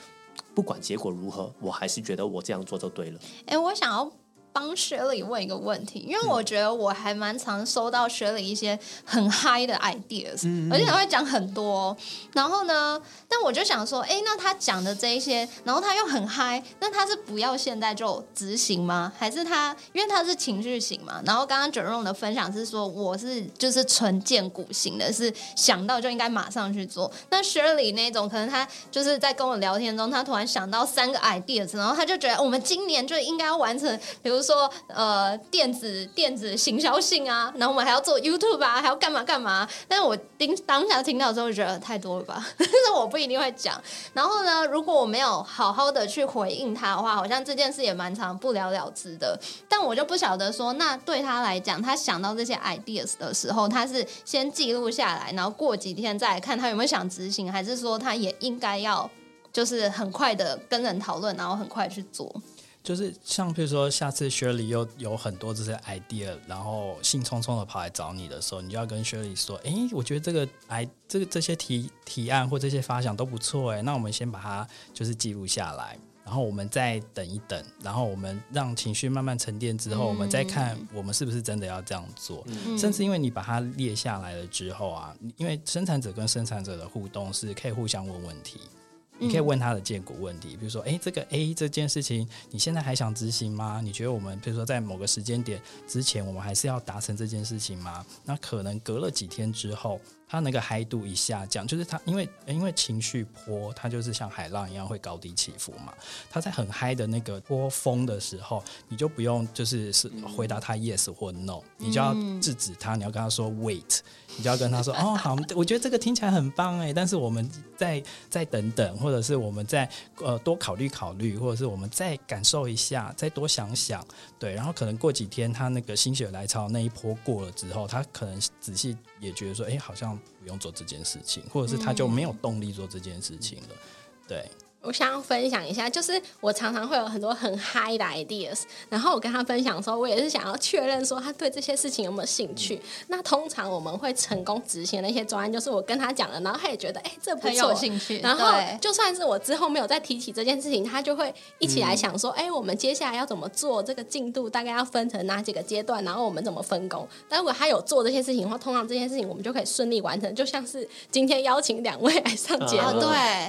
不管结果如何，我还是觉得我这样做就对了。哎，我想要帮 Shirley 问一个问题，因为我觉得我还蛮常收到 Shirley 一些很嗨的 ideas，嗯，而且他会讲很多，哦，然后呢但我就想说哎，那他讲的这一些然后他又很嗨，那他是不要现在就执行吗？还是他因为他是情绪型嘛，然后刚刚 Jerome 的分享是说我是就是纯荐骨型的，是想到就应该马上去做，那 Shirley 那种可能他就是在跟我聊天中他突然想到三个 ideas， 然后他就觉得我们今年就应该要完成，比如说呃电子电子行销性啊，然后我们还要做 YouTube 啊，还要干嘛干嘛。但是我当下听到之后觉得太多了吧，但是我不一定会讲。然后呢，如果我没有好好的去回应他的话，好像这件事也蛮常不了了之的。但我就不晓得说，那对他来讲，他想到这些 ideas 的时候，他是先记录下来，然后过几天再来看他有没有想执行，还是说他也应该要就是很快的跟人讨论，然后很快去做。就是像比如说下次 Shirley 又有很多这些 idea， 然后兴冲冲的跑来找你的时候，你就要跟 Shirley 说，哎，我觉得这个 I 这个这些 提, 提案或这些发想都不错，哎，那我们先把它就是记录下来，然后我们再等一等，然后我们让情绪慢慢沉淀之后，嗯，我们再看我们是不是真的要这样做，嗯，甚至因为你把它列下来了之后啊，因为生产者跟生产者的互动是可以互相问问题，你可以问他的建构问题，比如说，哎，这个 A 这件事情，你现在还想执行吗？你觉得我们，比如说在某个时间点之前，我们还是要达成这件事情吗？那可能隔了几天之后，他那个嗨度一下降，就是他因为因为情绪波，它就是像海浪一样会高低起伏嘛。他在很嗨的那个波峰的时候，你就不用就是回答他 yes 或 no， 你就要制止他，你要跟他说 wait， 你就要跟他说哦好，我觉得这个听起来很棒哎，但是我们再再等等，或者是我们再呃多考虑考虑，或者是我们再感受一下，再多想想，对，然后可能过几天他那个心血来潮那一波过了之后，他可能仔细也觉得说，哎，好像不用做这件事情，或者是他就没有动力做这件事情了，嗯，对。我想要分享一下，就是我常常会有很多很嗨的 ideas， 然后我跟他分享的时候，我也是想要确认说他对这些事情有没有兴趣，嗯，那通常我们会成功执行的一些专案，就是我跟他讲了，然后他也觉得哎，欸，这不错，很有兴趣，然后就算是我之后没有再提起这件事情，他就会一起来想说哎，嗯欸，我们接下来要怎么做，这个进度大概要分成哪几个阶段，然后我们怎么分工。但如果他有做这些事情的话，通常这件事情我们就可以顺利完成，就像是今天邀请两位来上节目，啊，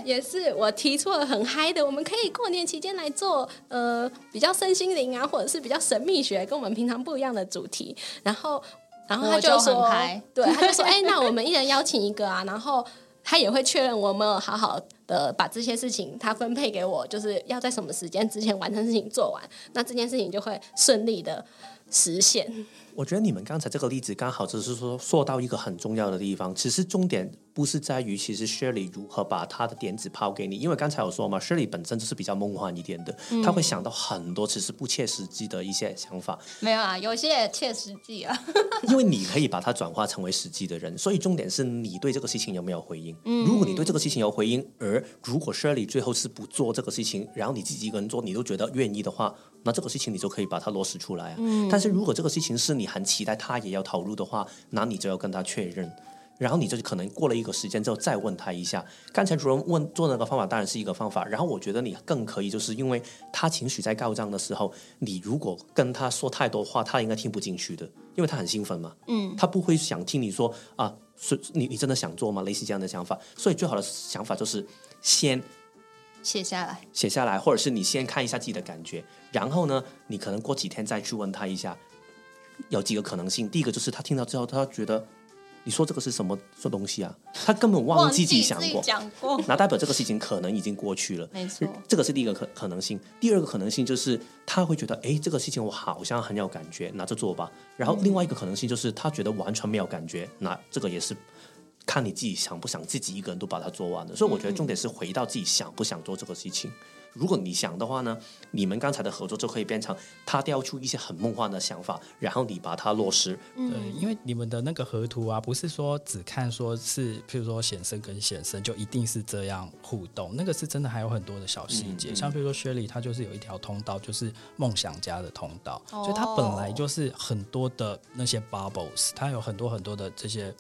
对，也是我提出了很嗨的，我们可以过年期间来做呃比较身心灵啊，或者是比较神秘学，跟我们平常不一样的主题。然后，然后他就说，我就很对，他就说，哎，欸，那我们一人邀请一个啊。然后他也会确认我们好好的把这些事情他分配给我，就是要在什么时间之前完成事情做完，那这件事情就会顺利的实现。我觉得你们刚才这个例子刚好只是说说到一个很重要的地方，只是重点不是在于其实 Shirley 如何把他的点子抛给你，因为刚才我说嘛， Shirley 本身就是比较梦幻一点的，嗯，他会想到很多其实不切实际的一些想法。没有啊，有些也切实际啊因为你可以把它转化成为实际的人，所以重点是你对这个事情有没有回应，嗯，如果你对这个事情有回应，而如果 Shirley 最后是不做这个事情，然后你自己一个人做你都觉得愿意的话，那这个事情你就可以把它落实出来啊，嗯，但是如果这个事情是你很期待他也要投入的话，那你就要跟他确认，然后你就可能过了一个时间之后再问他一下。刚才主任问做那个方法当然是一个方法，然后我觉得你更可以就是因为他情绪在高涨的时候，你如果跟他说太多话他应该听不进去的，因为他很兴奋嘛，嗯，他不会想听你说啊，你你真的想做吗，类似这样的想法。所以最好的想法就是先写下来写下来，或者是你先看一下自己的感觉，然后呢你可能过几天再去问他一下。有几个可能性，第一个就是他听到之后他觉得你说这个是什么说东西啊，他根本忘记自己想 过, 讲过那代表这个事情可能已经过去了，没错，这个是第一个可能性。第二个可能性就是他会觉得哎，这个事情我好像很有感觉，拿着做吧。然后另外一个可能性就是他觉得完全没有感觉，那这个也是看你自己想不想自己一个人都把它做完了。所以我觉得重点是回到自己想不想做这个事情，如果你想的话呢，你们刚才的合作就可以变成他雕出一些很梦幻的想法，然后你把它落实，嗯，对，因为你们的那个合图啊，不是说只看说是譬如说显身跟显身就一定是这样互动，那个是真的还有很多的小细节，嗯嗯，像譬如说 Shirley 他就是有一条通道就是梦想家的通道，哦，所以他本来就是很多的那些 bubbles， 他有很多很多的这些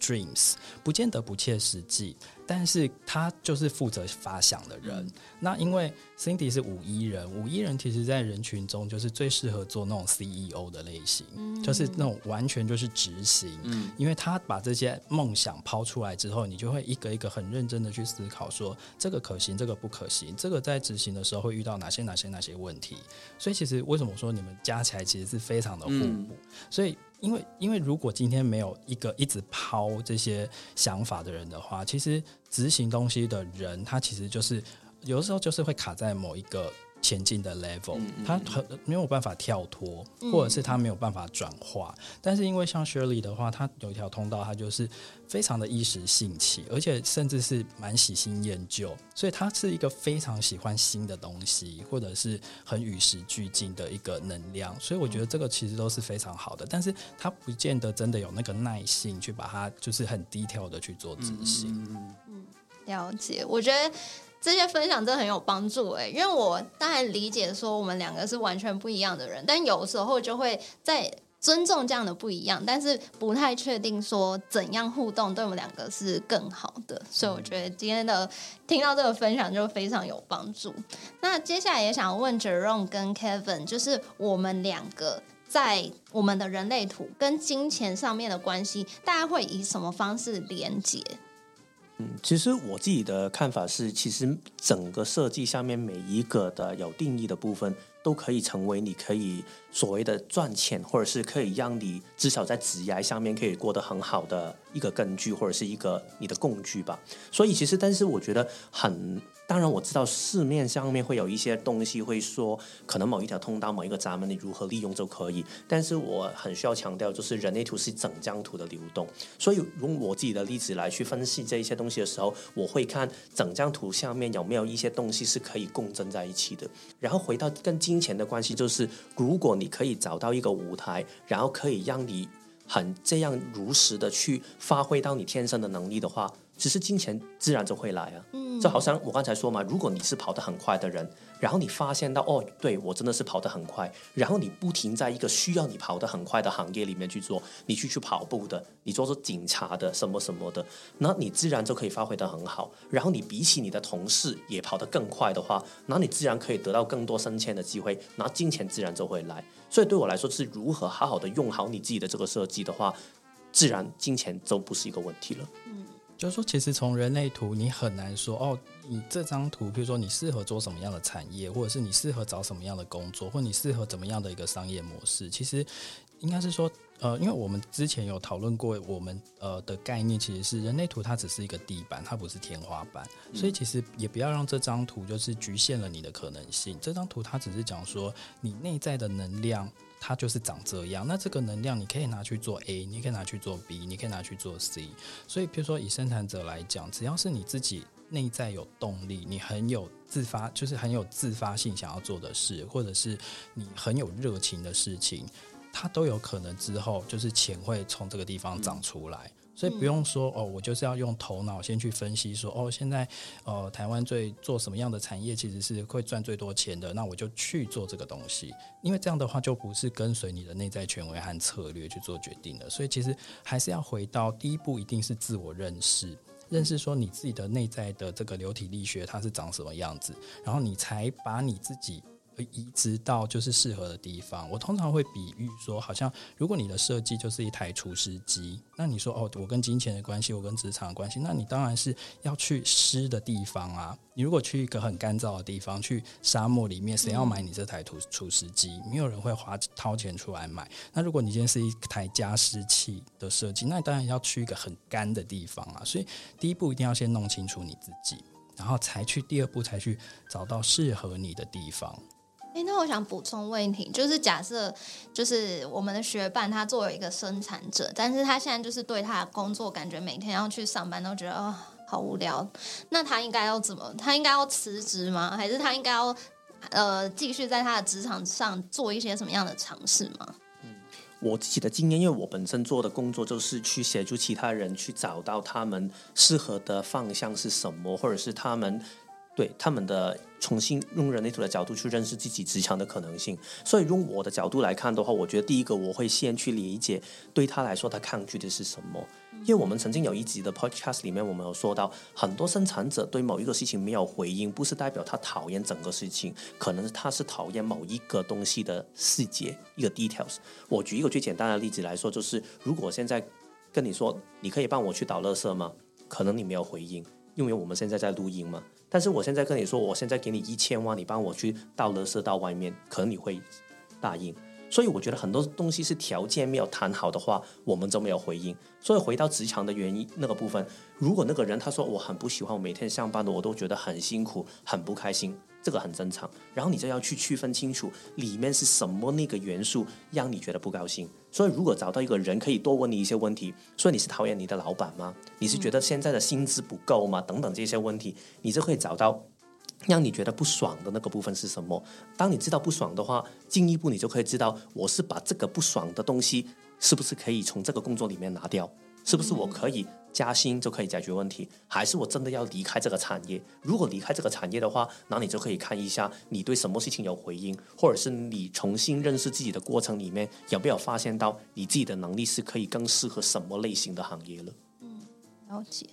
dreams， 不见得不切实际，但是他就是负责发想的人，嗯，那因为 Cindy 是五一人，五一人其实在人群中就是最适合做那种 C E O 的类型，嗯，就是那种完全就是执行，嗯，因为他把这些梦想抛出来之后，你就会一个一个很认真的去思考说这个可行，这个不可行，这个在执行的时候会遇到哪些哪些哪些问题。所以其实为什么说你们加起来其实是非常的互补，嗯，所以因为因为如果今天没有一个一直抛这些想法的人的话，其实执行东西的人他其实就是有时候就是会卡在某一个前进的 level， 他没有办法跳脱，或者是他没有办法转化。但是因为像 Shirley 的话，他有一条通道，他就是非常的一时兴起，而且甚至是蛮喜新厌旧，所以他是一个非常喜欢新的东西，或者是很与时俱进的一个能量。所以我觉得这个其实都是非常好的，但是他不见得真的有那个耐性去把它就是很 detail 的去做执行。嗯嗯，了解。我觉得这些分享真的很有帮助，欸，因为我当然理解说我们两个是完全不一样的人，但有时候就会在尊重这样的不一样，但是不太确定说怎样互动对我们两个是更好的，所以我觉得今天的听到这个分享就非常有帮助。那接下来也想问 Jerome 跟 Kevin， 就是我们两个在我们的人类图跟金钱上面的关系，大家会以什么方式连结？嗯，其实我自己的看法是，其实整个设计下面每一个的有定义的部分都可以成为你可以所谓的赚钱，或者是可以让你至少在职业上面可以过得很好的一个根据，或者是一个你的工具吧。所以其实但是我觉得很当然我知道市面上面会有一些东西会说可能某一条通道某一个闸门你如何利用就可以，但是我很需要强调就是人类图是整张图的流动，所以用我自己的例子来去分析这一些东西的时候，我会看整张图下面有没有一些东西是可以共振在一起的。然后回到跟金钱的关系，就是如果你可以找到一个舞台，然后可以让你很这样如实的去发挥到你天生的能力的话，只是金钱自然就会来啊。嗯，就好像我刚才说嘛，如果你是跑得很快的人，然后你发现到哦，对我真的是跑得很快，然后你不停在一个需要你跑得很快的行业里面去做，你去去跑步的，你做做警察的什么什么的，那你自然就可以发挥得很好。然后你比起你的同事也跑得更快的话，那你自然可以得到更多升迁的机会，那金钱自然就会来。所以对我来说，是如何好好的用好你自己的这个设计的话，自然金钱就不是一个问题了。嗯，就是说其实从人类图你很难说哦，你这张图比如说你适合做什么样的产业，或者是你适合找什么样的工作，或者你适合怎么样的一个商业模式。其实应该是说呃，因为我们之前有讨论过我们、呃、的概念其实是人类图它只是一个地板，它不是天花板，所以其实也不要让这张图就是局限了你的可能性。这张图它只是讲说你内在的能量它就是长这样，那这个能量你可以拿去做 A， 你可以拿去做 B， 你可以拿去做 C。 所以比如说以生产者来讲，只要是你自己内在有动力，你很有自发，就是很有自发性想要做的事，或者是你很有热情的事情，它都有可能之后就是钱会从这个地方长出来。所以不用说哦，我就是要用头脑先去分析说哦，现在呃台湾最做什么样的产业其实是会赚最多钱的，那我就去做这个东西。因为这样的话就不是跟随你的内在权威和策略去做决定了。所以其实还是要回到第一步，一定是自我认识，认识说你自己的内在的这个流体力学它是长什么样子，然后你才把你自己移植到就是适合的地方。我通常会比喻说，好像如果你的设计就是一台厨师机，那你说哦，我跟金钱的关系，我跟职场的关系，那你当然是要去湿的地方啊。你如果去一个很干燥的地方，去沙漠里面，谁要买你这台厨师机？没有人会花掏钱出来买。那如果你今天是一台加湿器的设计，那你当然要去一个很干的地方啊。所以第一步一定要先弄清楚你自己，然后才去第二步才去找到适合你的地方。欸、那我想补充问题，就是假设就是我们的学伴他作为一个生产者，但是他现在就是对他的工作感觉每天要去上班都觉得、哦、好无聊，那他应该要怎么？他应该要辞职吗？还是他应该要呃继续在他的职场上做一些什么样的尝试吗？我自己的经验，因为我本身做的工作就是去协助其他人去找到他们适合的方向是什么，或者是他们对他们的重新用人类图的角度去认识自己职场的可能性。所以用我的角度来看的话，我觉得第一个我会先去理解对他来说他抗拒的是什么。因为我们曾经有一集的 podcast 里面我们有说到，很多生产者对某一个事情没有回应，不是代表他讨厌整个事情，可能他是讨厌某一个东西的细节，一个 details。 我举一个最简单的例子来说，就是如果现在跟你说你可以帮我去倒垃圾吗，可能你没有回应，因为我们现在在录音嘛。但是我现在跟你说，我现在给你一千万，你帮我去倒垃圾到外面，可能你会答应。所以我觉得很多东西是条件没有谈好的话，我们就没有回应。所以回到职场的原因那个部分，如果那个人他说我很不喜欢，我每天上班的我都觉得很辛苦，很不开心，这个很正常。然后你就要去区分清楚里面是什么那个元素让你觉得不高兴。所以如果找到一个人可以多问你一些问题，所以你是讨厌你的老板吗？你是觉得现在的薪资不够吗？等等这些问题，你就可以找到让你觉得不爽的那个部分是什么。当你知道不爽的话，进一步你就可以知道我是把这个不爽的东西是不是可以从这个工作里面拿掉，是不是我可以加薪就可以解决问题，还是我真的要离开这个产业。如果离开这个产业的话，那你就可以看一下你对什么事情有回应，或者是你重新认识自己的过程里面有没有发现到你自己的能力是可以更适合什么类型的行业了。嗯，了解。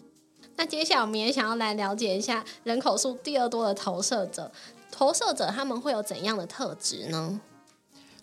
那接下来我们也想要来了解一下人口数第二多的投射者，投射者他们会有怎样的特质呢？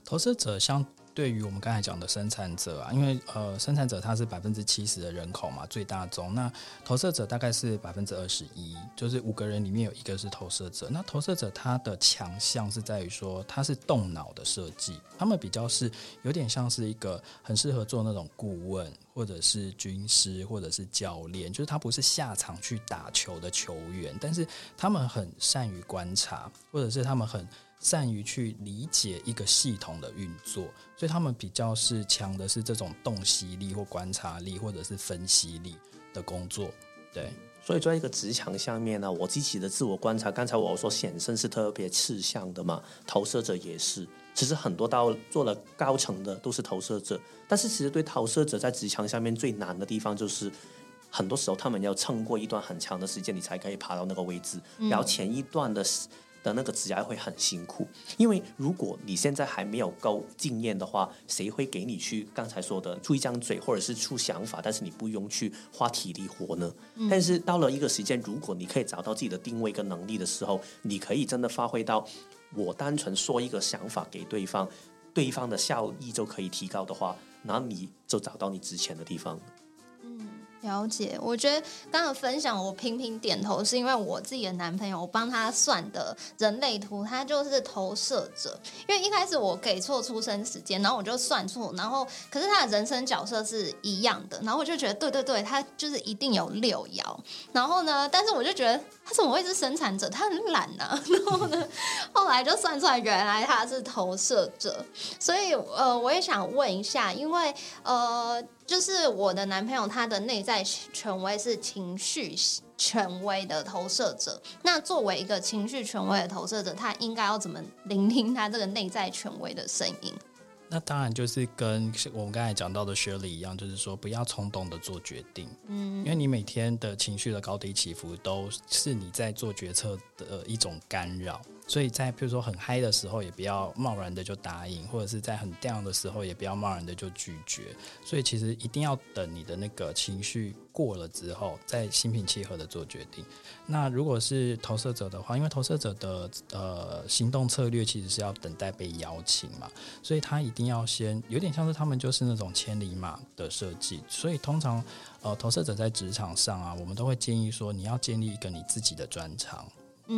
投射者相对于我们刚才讲的生产者啊，因为呃，生产者他是 百分之七十 的人口嘛，最大宗。那投射者大概是 百分之二十一， 就是五个人里面有一个是投射者。那投射者他的强项是在于说他是动脑的设计，他们比较是有点像是一个很适合做那种顾问或者是军师或者是教练，就是他不是下场去打球的球员，但是他们很善于观察，或者是他们很善于去理解一个系统的运作，所以他们比较是强的是这种洞悉力或观察力或者是分析力的工作。对，所以在一个职场下面呢、啊，我自己的自我观察，刚才我说显身是特别吃香的嘛，投射者也是。其实很多到做了高层的都是投射者，但是其实对投射者在职场下面最难的地方就是很多时候他们要撑过一段很长的时间你才可以爬到那个位置、嗯、然后前一段的的那个职涯会很辛苦，因为如果你现在还没有够经验的话，谁会给你去刚才说的出一张嘴或者是出想法，但是你不用去花体力活呢、嗯、但是到了一个时间，如果你可以找到自己的定位跟能力的时候，你可以真的发挥到我单纯说一个想法给对方，对方的效益就可以提高的话，那你就找到你值钱的地方。了解。我觉得刚刚分享我频频点头是因为我自己的男朋友，我帮他算的人类图他就是投射者。因为一开始我给错出生时间，然后我就算错，然后可是他的人生角色是一样的，然后我就觉得对对对，他就是一定有六爻。然后呢，但是我就觉得他怎么会是生产者，他很懒啊。然后呢，后来就算出来原来他是投射者。所以呃，我也想问一下，因为呃就是我的男朋友他的内在权威是情绪权威的投射者，那作为一个情绪权威的投射者，他应该要怎么聆听他这个内在权威的声音？那当然就是跟我们刚才讲到的 Shirley 一样，就是说不要冲动的做决定、嗯、因为你每天的情绪的高低起伏都是你在做决策的一种干扰，所以在比如说很嗨的时候也不要贸然的就答应，或者是在很 down 的时候也不要贸然的就拒绝。所以其实一定要等你的那个情绪过了之后再心平气和的做决定。那如果是投射者的话，因为投射者的、呃、行动策略其实是要等待被邀请嘛，所以他一定要先有点像是他们就是那种千里马的设计。所以通常、呃、投射者在职场上啊，我们都会建议说你要建立一个你自己的专长，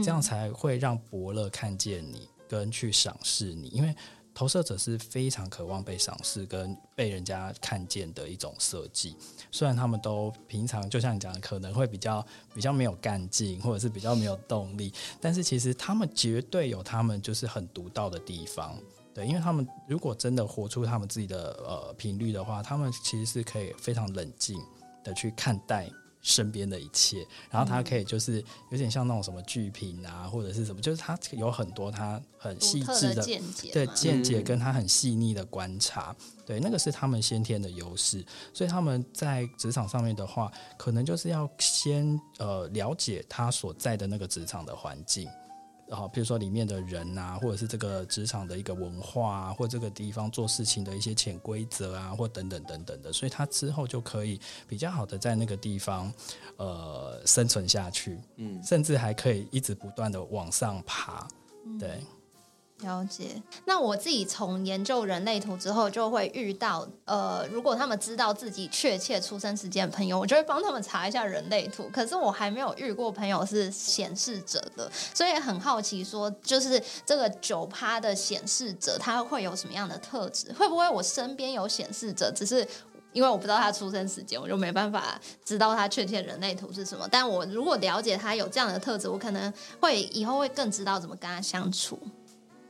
这样才会让伯乐看见你跟去赏识你。因为投射者是非常渴望被赏识跟被人家看见的一种设计，虽然他们都平常就像你讲的可能会比较比较没有干劲或者是比较没有动力，但是其实他们绝对有他们就是很独到的地方。对，因为他们如果真的活出他们自己的、呃、频率的话，他们其实是可以非常冷静的去看待身边的一切，然后他可以就是有点像那种什么剧评啊或者是什么，就是他有很多他很细致 的, 的见解对见解跟他很细腻的观察、嗯、对，那个是他们先天的优势。所以他们在职场上面的话，可能就是要先、呃、了解他所在的那个职场的环境，比如说里面的人啊，或者是这个职场的一个文化啊，或这个地方做事情的一些潜规则啊，或等等等等的，所以他之后就可以比较好的在那个地方呃生存下去、嗯、甚至还可以一直不断的往上爬。对、嗯，了解。那我自己从研究人类图之后就会遇到呃，如果他们知道自己确切出生时间的朋友，我就会帮他们查一下人类图，可是我还没有遇过朋友是显示者的，所以很好奇说就是这个 百分之九 的显示者他会有什么样的特质，会不会我身边有显示者只是因为我不知道他出生时间，我就没办法知道他确切人类图是什么，但我如果了解他有这样的特质，我可能会以后会更知道怎么跟他相处。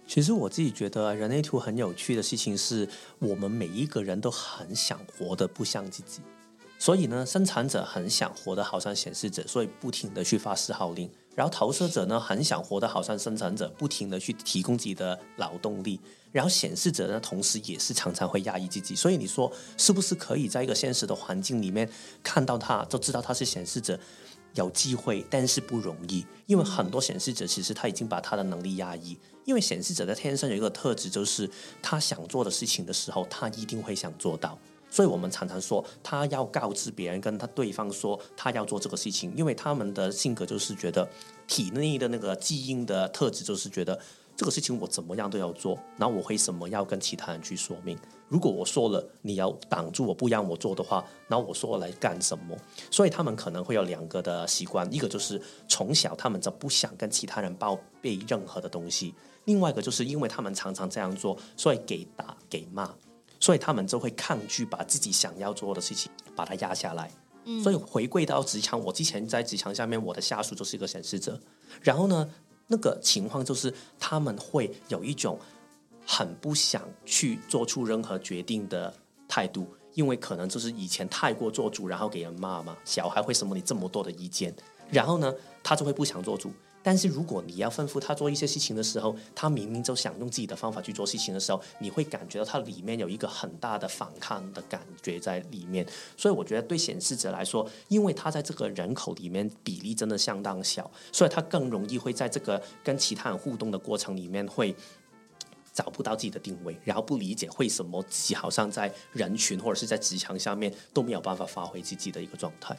其实我自己觉得人类图很有趣的事情是，我们每一个人都很想活得不像自己，所以呢，生产者很想活得好像显示者，所以不停的去发号令，然后投射者呢很想活得好像生产者，不停的去提供自己的劳动力，然后显示者呢同时也是常常会压抑自己。所以你说是不是可以在一个现实的环境里面看到他就知道他是显示者？有机会，但是不容易，因为很多显示者其实他已经把他的能力压抑。因为显示者的天生有一个特质，就是他想做的事情的时候他一定会想做到，所以我们常常说他要告知别人，跟他对方说他要做这个事情，因为他们的性格就是觉得体内的那个基因的特质就是觉得这个事情我怎么样都要做，然后我为什么要跟其他人去说明？如果我说了，你要挡住我不让我做的话，然后我说来干什么？所以他们可能会有两个的习惯，一个就是从小他们就不想跟其他人报备任何的东西，另外一个就是因为他们常常这样做，所以给打给骂，所以他们就会抗拒把自己想要做的事情把它压下来。嗯、所以回归到职场，我之前在职场下面，我的下属就是一个显示者，然后呢那个情况就是他们会有一种很不想去做出任何决定的态度，因为可能就是以前太过做主，然后给人骂嘛，小孩为什么你这么多的意见，然后呢他就会不想做主。但是如果你要吩咐他做一些事情的时候，他明明就想用自己的方法去做事情的时候，你会感觉到他里面有一个很大的反抗的感觉在里面。所以我觉得对显示者来说，因为他在这个人口里面比例真的相当小，所以他更容易会在这个跟其他人互动的过程里面会找不到自己的定位，然后不理解为什么自己好像在人群或者是在职场下面都没有办法发挥自己的一个状态。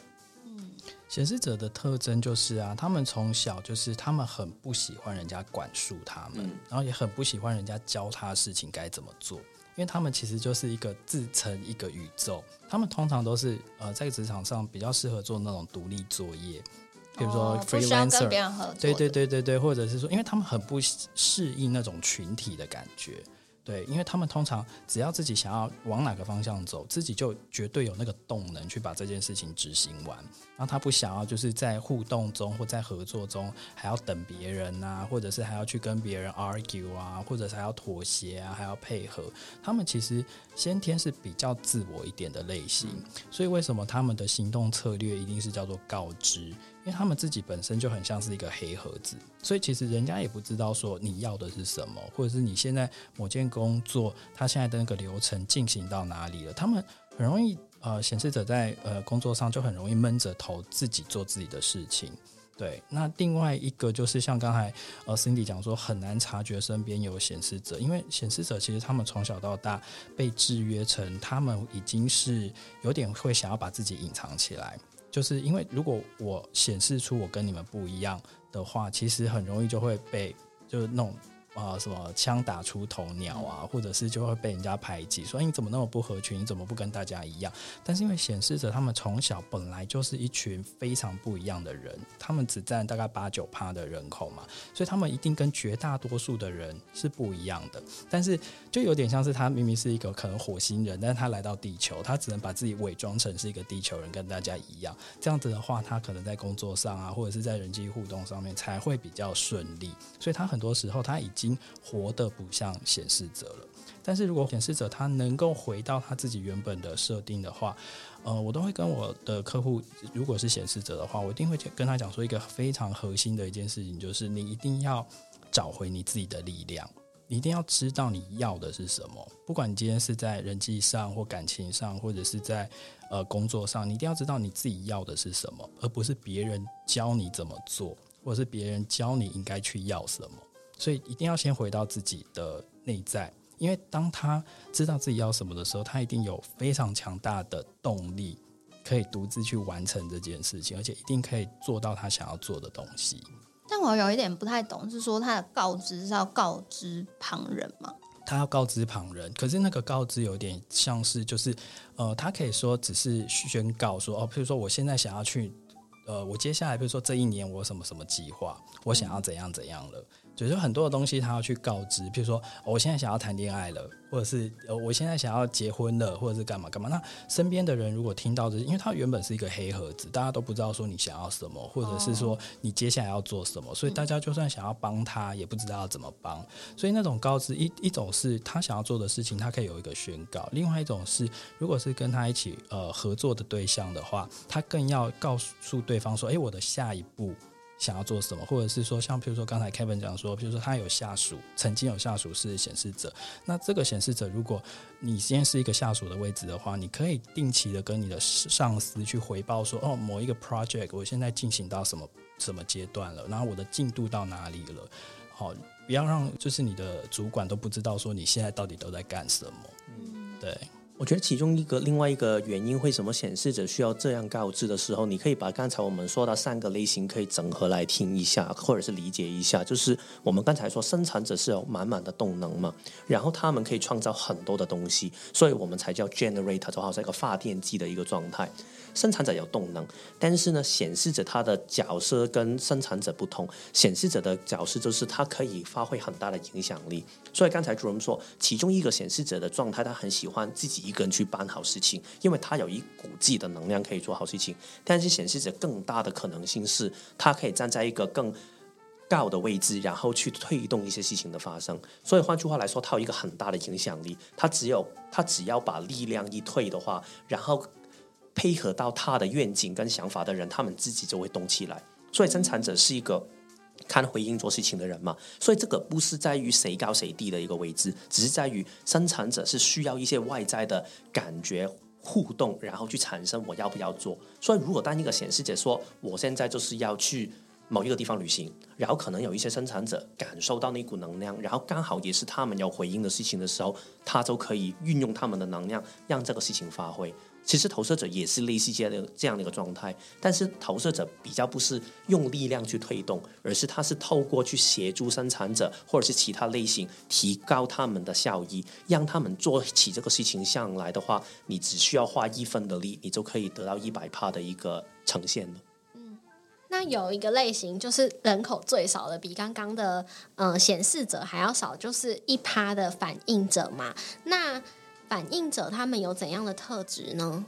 显示者的特征就是啊，他们从小就是他们很不喜欢人家管束他们、嗯、然后也很不喜欢人家教他事情该怎么做，因为他们其实就是一个自成一个宇宙。他们通常都是、呃、在职场上比较适合做那种独立作业，比如说 freelancer、哦、对对对对对，或者是说因为他们很不适应那种群体的感觉。对，因为他们通常只要自己想要往哪个方向走，自己就绝对有那个动能去把这件事情执行完。然后他不想要就是在互动中或在合作中还要等别人啊，或者是还要去跟别人 argue 啊，或者是还要妥协啊，还要配合。他们其实先天是比较自我一点的类型，所以为什么他们的行动策略一定是叫做告知？因为他们自己本身就很像是一个黑盒子，所以其实人家也不知道说你要的是什么，或者是你现在某件工作他现在的那个流程进行到哪里了。他们很容易呃，显示者在呃工作上就很容易闷着头自己做自己的事情。对，那另外一个就是像刚才呃 Cindy 讲说很难察觉身边有显示者，因为显示者其实他们从小到大被制约成他们已经是有点会想要把自己隐藏起来，就是因为如果我显示出我跟你们不一样的话，其实很容易就会被就是那种、呃、什么枪打出头鸟啊，或者是就会被人家排挤，说你怎么那么不合群，你怎么不跟大家一样。但是因为显示者他们从小本来就是一群非常不一样的人，他们只占大概 百分之八九 的人口嘛，所以他们一定跟绝大多数的人是不一样的。但是就有点像是他明明是一个可能火星人，但是他来到地球，他只能把自己伪装成是一个地球人，跟大家一样。这样子的话，他可能在工作上啊，或者是在人际互动上面才会比较顺利，所以他很多时候他已经活得不像显示者了。但是如果显示者他能够回到他自己原本的设定的话，呃，我都会跟我的客户，如果是显示者的话，我一定会跟他讲说一个非常核心的一件事情，就是你一定要找回你自己的力量，你一定要知道你要的是什么。不管你今天是在人际上或感情上，或者是在、呃、工作上，你一定要知道你自己要的是什么，而不是别人教你怎么做，或者是别人教你应该去要什么。所以一定要先回到自己的内在，因为当他知道自己要什么的时候，他一定有非常强大的动力可以独自去完成这件事情，而且一定可以做到他想要做的东西。但我有一点不太懂，是说他的告知是要告知旁人吗？他要告知旁人，可是那个告知有点像是就是呃，他可以说只是宣告说哦，譬如说我现在想要去呃，我接下来比如说这一年我有什么什么计划，我想要怎样怎样了，所以就很多的东西他要去告知，譬如说、哦、我现在想要谈恋爱了，或者是、哦、我现在想要结婚了，或者是干嘛干嘛。那身边的人如果听到这，因为他原本是一个黑盒子，大家都不知道说你想要什么，或者是说你接下来要做什么，所以大家就算想要帮他也不知道怎么帮。所以那种告知 一, 一种是他想要做的事情他可以有一个宣告，另外一种是如果是跟他一起、呃、合作的对象的话，他更要告诉对方说，哎，我的下一步想要做什么，或者是说像比如说刚才 Kevin 讲说，比如说他有下属，曾经有下属是显示者，那这个显示者如果你今天是一个下属的位置的话，你可以定期的跟你的上司去回报说，哦，某一个 project 我现在进行到什么什么阶段了，然后我的进度到哪里了。好，不要让就是你的主管都不知道说你现在到底都在干什么。嗯，对，我觉得其中一个另外一个原因，为什么显示者需要这样告知的时候，你可以把刚才我们说到三个类型可以整合来听一下，或者是理解一下。就是我们刚才说生产者是有满满的动能嘛，然后他们可以创造很多的东西，所以我们才叫 generator， 就好像一个发电机的一个状态。生产者有动能，但是呢，显示者他的角色跟生产者不同，显示者的角色就是他可以发挥很大的影响力。所以刚才主任说，其中一个显示者的状态，他很喜欢自己一个人去办好事情，因为他有一股自己的能量可以做好事情。但是显示者更大的可能性是，他可以站在一个更高的位置，然后去推动一些事情的发生。所以换句话来说，他有一个很大的影响力。他只有他只要把力量一推的话，然后配合到他的愿景跟想法的人，他们自己就会动起来。所以生产者是一个看回应做事情的人嘛，所以这个不是在于谁高谁低的一个位置，只是在于生产者是需要一些外在的感觉互动，然后去产生我要不要做。所以如果当一个显示者说我现在就是要去某一个地方旅行，然后可能有一些生产者感受到那股能量，然后刚好也是他们要回应的事情的时候，他就可以运用他们的能量让这个事情发挥。其实投射者也是类似这样的一个状态，但是投射者比较不是用力量去推动，而是他是透过去协助生产者或者是其他类型提高他们的效益，让他们做起这个事情上来的话，你只需要花一分的力，你就可以得到 百分之百 的一个呈现了。那有一个类型就是人口最少的，比刚刚的、呃、显示者还要少，就是 百分之一 的反应者嘛。那反应者他们有怎样的特质呢？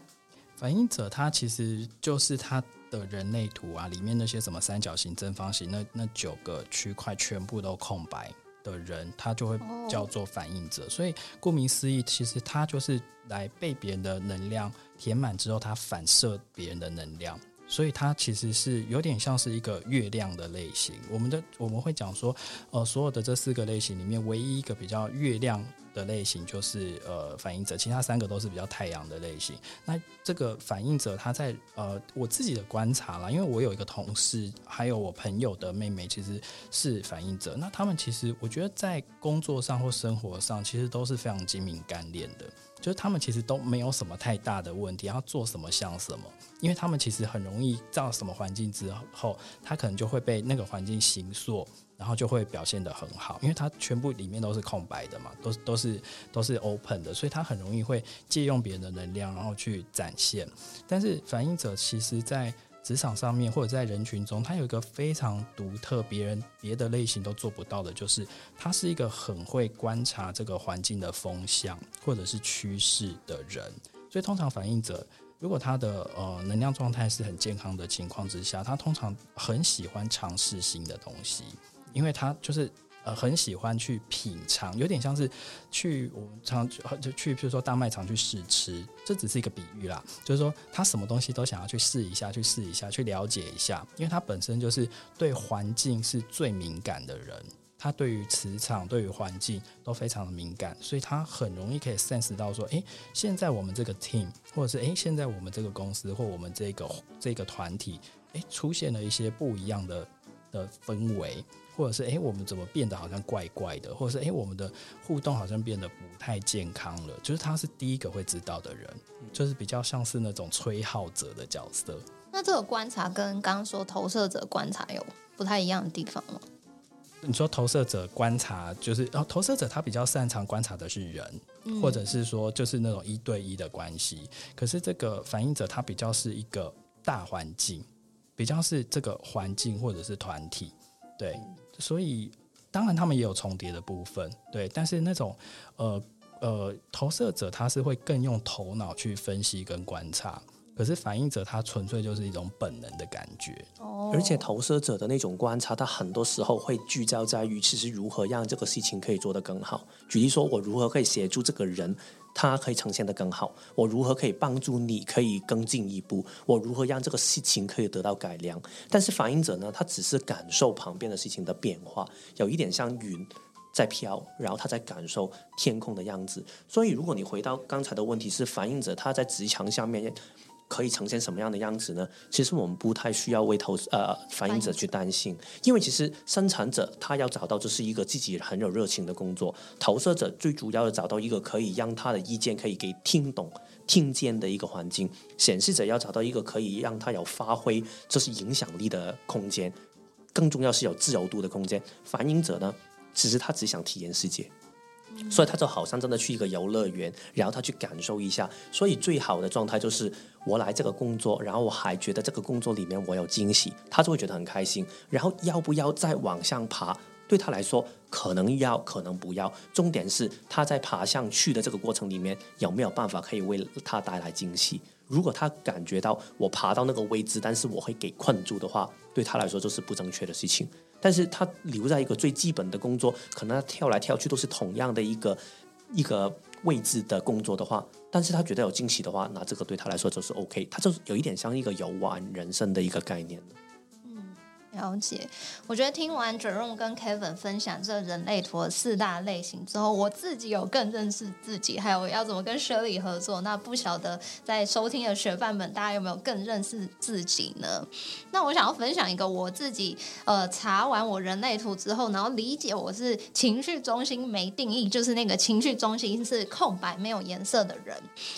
反应者他其实就是他的人类图啊里面那些什么三角形正方形 那, 那九个区块全部都空白的人，他就会叫做反应者、哦、所以顾名思义，其实他就是来被别人的能量填满之后，他反射别人的能量，所以它其实是有点像是一个月亮的类型。我们的我们会讲说，呃，所有的这四个类型里面，唯一一个比较月亮的类型就是呃反应者，其他三个都是比较太阳的类型。那这个反应者，他在呃我自己的观察啦，因为我有一个同事，还有我朋友的妹妹，其实是反应者。那他们其实我觉得在工作上或生活上，其实都是非常精明干练的。就是他们其实都没有什么太大的问题，要做什么像什么，因为他们其实很容易到什么环境之后，他可能就会被那个环境形塑，然后就会表现得很好，因为他全部里面都是空白的嘛，都都是都是 open 的，所以他很容易会借用别人的能量，然后去展现。但是反应者其实在职场上面或者在人群中，他有一个非常独特，别人别的类型都做不到的，就是他是一个很会观察这个环境的风向或者是趋势的人。所以通常反应者如果他的、呃、能量状态是很健康的情况之下，他通常很喜欢尝试新的东西，因为他就是呃、很喜欢去品尝，有点像是去我们常去，比如说大卖场去试吃，这只是一个比喻啦，就是说他什么东西都想要去试一下，去试一下，去了解一下，因为他本身就是对环境是最敏感的人，他对于磁场、对于环境都非常的敏感，所以他很容易可以 sense 到说，哎，现在我们这个 team， 或者是哎，现在我们这个公司或我们这个这个团体，哎，出现了一些不一样的的氛围。或者是哎、欸，我们怎么变得好像怪怪的，或者是哎、欸，我们的互动好像变得不太健康了，就是他是第一个会知道的人，就是比较像是那种吹号者的角色。那这个观察跟刚刚说投射者观察有不太一样的地方吗？你说投射者观察就是、哦、投射者他比较擅长观察的是人、嗯、或者是说就是那种一对一的关系，可是这个反应者他比较是一个大环境，比较是这个环境或者是团体，对，所以当然他们也有重叠的部分，对，但是那种呃呃投射者他是会更用头脑去分析跟观察，可是反应者他纯粹就是一种本能的感觉、哦、而且投射者的那种观察他很多时候会聚焦在于其实如何让这个事情可以做得更好，举例说我如何可以协助这个人他可以呈现得更好，我如何可以帮助你可以更进一步，我如何让这个事情可以得到改良，但是反应者呢他只是感受旁边的事情的变化，有一点像云在飘，然后他在感受天空的样子。所以如果你回到刚才的问题是反应者他在职场下面可以呈现什么样的样子呢？其实我们不太需要为投呃反应者去担心，因为其实生产者他要找到就是一个自己很有热情的工作，投射者最主要的找到一个可以让他的意见可以给听懂、听见的一个环境，显示者要找到一个可以让他有发挥就是影响力的空间，更重要是有自由度的空间。反应者呢，其实他只想体验世界。所以他就好像真的去一个游乐园，然后他去感受一下。所以最好的状态就是我来这个工作，然后我还觉得这个工作里面我有惊喜，他就会觉得很开心。然后要不要再往上爬，对他来说可能要可能不要，重点是他在爬上去的这个过程里面有没有办法可以为他带来惊喜。如果他感觉到我爬到那个位置但是我会给困住的话，对他来说就是不正确的事情。但是他留在一个最基本的工作，可能他跳来跳去都是同样的一个一个位置的工作的话，但是他觉得有惊喜的话，那这个对他来说就是 OK， 他就有一点像一个游玩人生的一个概念。了解，我觉得听完 Jerome 跟 Kevin 分享这人类图的四大类型之后，我自己有更认识自己，还有要怎么跟 Shirley 合作。那不晓得在收听的学伴们，大家有没有更认识自己呢？那我想要分享一个我自己呃查完我人类图之后，然后理解我是情绪中心没定义，就是那个情绪中心是空白没有颜色的人，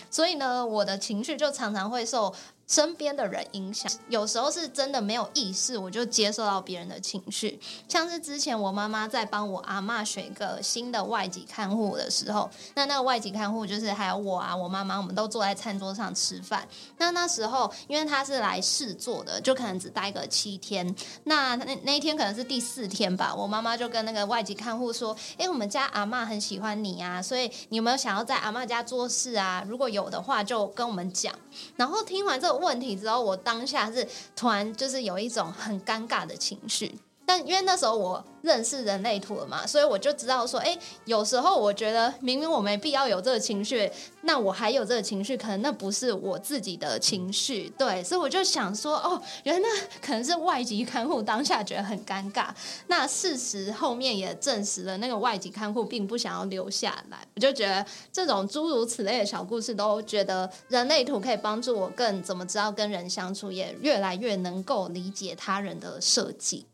所以呢，我的情绪就常常会受身边的人影响，有时候是真的没有意识，我就接受到别人的情绪。像是之前我妈妈在帮我阿嬷选一个新的外籍看护的时候，那那个外籍看护就是还有我啊，我妈妈，我们都坐在餐桌上吃饭。那那时候因为她是来试做的，就可能只待个七天。那 那, 那一天可能是第四天吧，我妈妈就跟那个外籍看护说：“哎，我们家阿嬷很喜欢你啊，所以你有没有想要在阿嬷家做事啊？如果有的话，就跟我们讲。”然后听完这个问题之后，我当下是突然就是有一种很尴尬的情绪，但因为那时候我认识人类图了嘛，所以我就知道说，哎，有时候我觉得明明我没必要有这个情绪，那我还有这个情绪，可能那不是我自己的情绪，对，所以我就想说，哦，原来那可能是外籍看护当下觉得很尴尬。那事实后面也证实了，那个外籍看护并不想要留下来。我就觉得这种诸如此类的小故事，都觉得人类图可以帮助我更怎么知道跟人相处，也越来越能够理解他人的设计。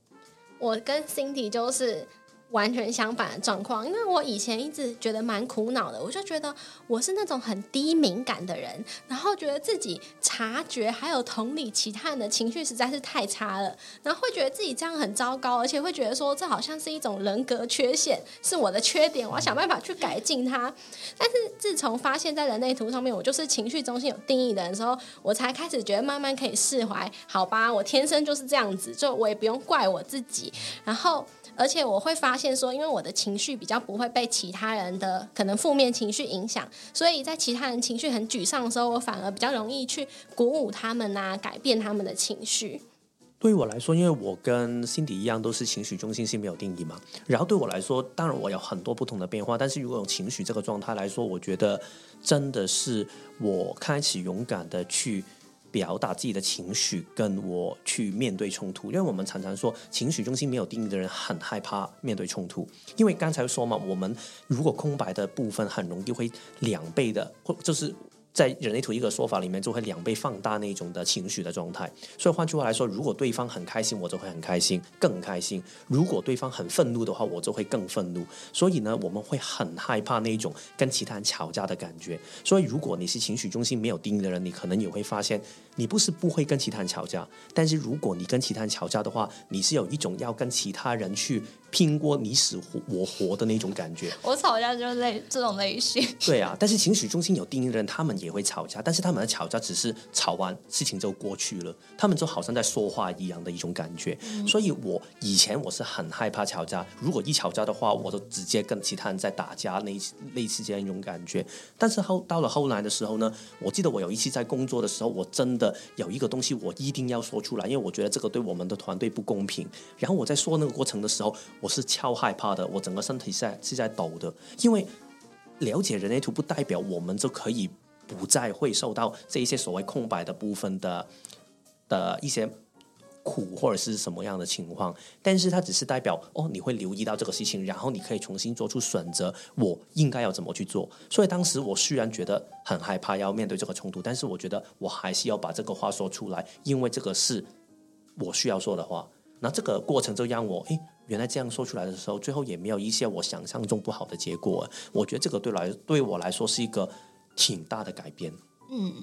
我跟 Cindy 就是完全相反的状况，因为我以前一直觉得蛮苦恼的，我就觉得我是那种很低敏感的人，然后觉得自己察觉还有同理其他人的情绪实在是太差了，然后会觉得自己这样很糟糕，而且会觉得说这好像是一种人格缺陷，是我的缺点，我要想办法去改进它。但是自从发现在人类图上面我就是情绪中心有定义的人的时候，我才开始觉得慢慢可以释怀，好吧，我天生就是这样子，就我也不用怪我自己。然后而且我会发现说，因为我的情绪比较不会被其他人的可能负面情绪影响，所以在其他人情绪很沮丧的时候，我反而比较容易去鼓舞他们啊，改变他们的情绪。对我来说，因为我跟 Cindy 一样都是情绪中心是没有定义嘛，然后对我来说，当然我有很多不同的变化，但是如果用情绪这个状态来说，我觉得真的是我开始勇敢的去表达自己的情绪，跟我去面对冲突。因为我们常常说情绪中心没有定义的人很害怕面对冲突，因为刚才说嘛，我们如果空白的部分很容易会两倍的，就是在人类图一个说法里面就会两倍放大那种的情绪的状态。所以换句话来说，如果对方很开心，我就会很开心更开心，如果对方很愤怒的话，我就会更愤怒。所以呢，我们会很害怕那种跟其他人吵架的感觉。所以如果你是情绪中心没有定义的人，你可能也会发现你不是不会跟其他人吵架，但是如果你跟其他人吵架的话，你是有一种要跟其他人去拼过你死我活的那种感觉。我吵架就是类这种类型。对啊，但是情绪中心有定义的人他们也会吵架，但是他们的吵架只是吵完事情就过去了，他们就好像在说话一样的一种感觉、嗯、所以我以前我是很害怕吵架，如果一吵架的话我就直接跟其他人在打架，那类似这样一种感觉。但是后到了后来的时候呢，我记得我有一次在工作的时候，我真的有一个东西我一定要说出来，因为我觉得这个对我们的团队不公平。然后我在说那个过程的时候我是超害怕的，我整个身体是 在, 是在抖的，因为了解人类图不代表我们就可以不再会受到这一些所谓空白的部分 的, 的一些苦或者是什么样的情况，但是它只是代表哦，你会留意到这个事情，然后你可以重新做出选择，我应该要怎么去做。所以当时我虽然觉得很害怕要面对这个冲突，但是我觉得我还是要把这个话说出来，因为这个是我需要说的话。那这个过程就让我诶原来这样说出来的时候，最后也没有一些我想象中不好的结果。我觉得这个 对, 来对我来说是一个挺大的改变。嗯，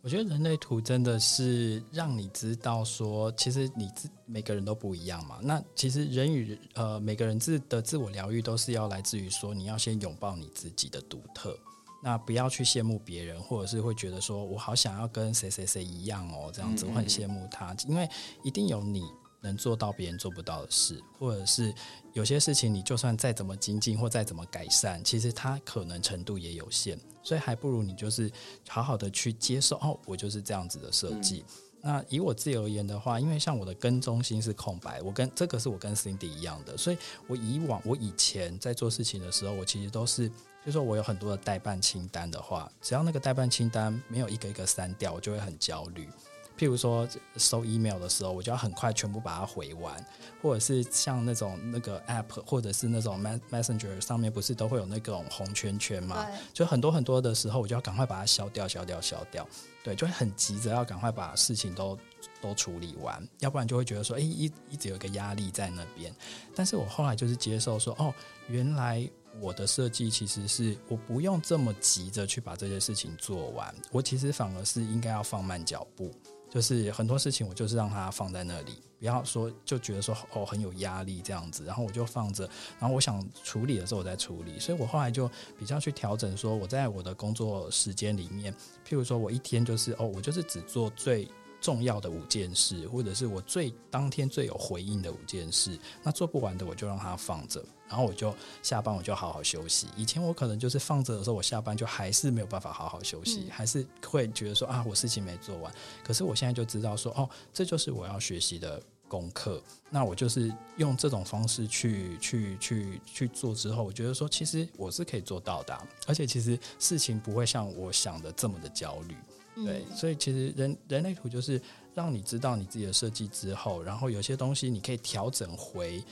我觉得人类图真的是让你知道说其实你每个人都不一样嘛。那其实人与、呃、每个人自的自我疗愈都是要来自于说你要先拥抱你自己的独特，那不要去羡慕别人，或者是会觉得说我好想要跟谁谁谁一样哦，这样子我很羡慕他、嗯、因为一定有你能做到别人做不到的事，或者是有些事情你就算再怎么精进或再怎么改善，其实它可能程度也有限，所以还不如你就是好好的去接受哦，我就是这样子的设计、嗯、那以我自己而言的话，因为像我的根中心是空白，我跟这个是我跟 Cindy 一样的，所以我以往我以前在做事情的时候，我其实都是就是说我有很多的代办清单的话，只要那个代办清单没有一个一个删掉，我就会很焦虑。譬如说收 email 的时候，我就要很快全部把它回完，或者是像那种那个 app 或者是那种 messenger 上面不是都会有那种红圈圈嘛，就很多很多的时候我就要赶快把它消掉消掉消掉，对，就会很急着要赶快把事情都都处理完，要不然就会觉得说、欸、一, 一直有一个压力在那边。但是我后来就是接受说哦，原来我的设计其实是我不用这么急着去把这些事情做完，我其实反而是应该要放慢脚步，就是很多事情我就是让它放在那里，不要说就觉得说哦很有压力这样子，然后我就放着，然后我想处理的时候我再处理。所以我后来就比较去调整说我在我的工作时间里面，譬如说我一天就是哦我就是只做最重要的五件事，或者是我最当天最有回应的五件事，那做不完的我就让它放着，然后我就下班我就好好休息。以前我可能就是放着的时候，我下班就还是没有办法好好休息、嗯、还是会觉得说啊我事情没做完。可是我现在就知道说哦，这就是我要学习的功课，那我就是用这种方式去去去去做之后，我觉得说其实我是可以做到的、啊、而且其实事情不会像我想的这么的焦虑。对，所以其实 人, 人类图就是让你知道你自己的设计之后，然后有些东西你可以调整回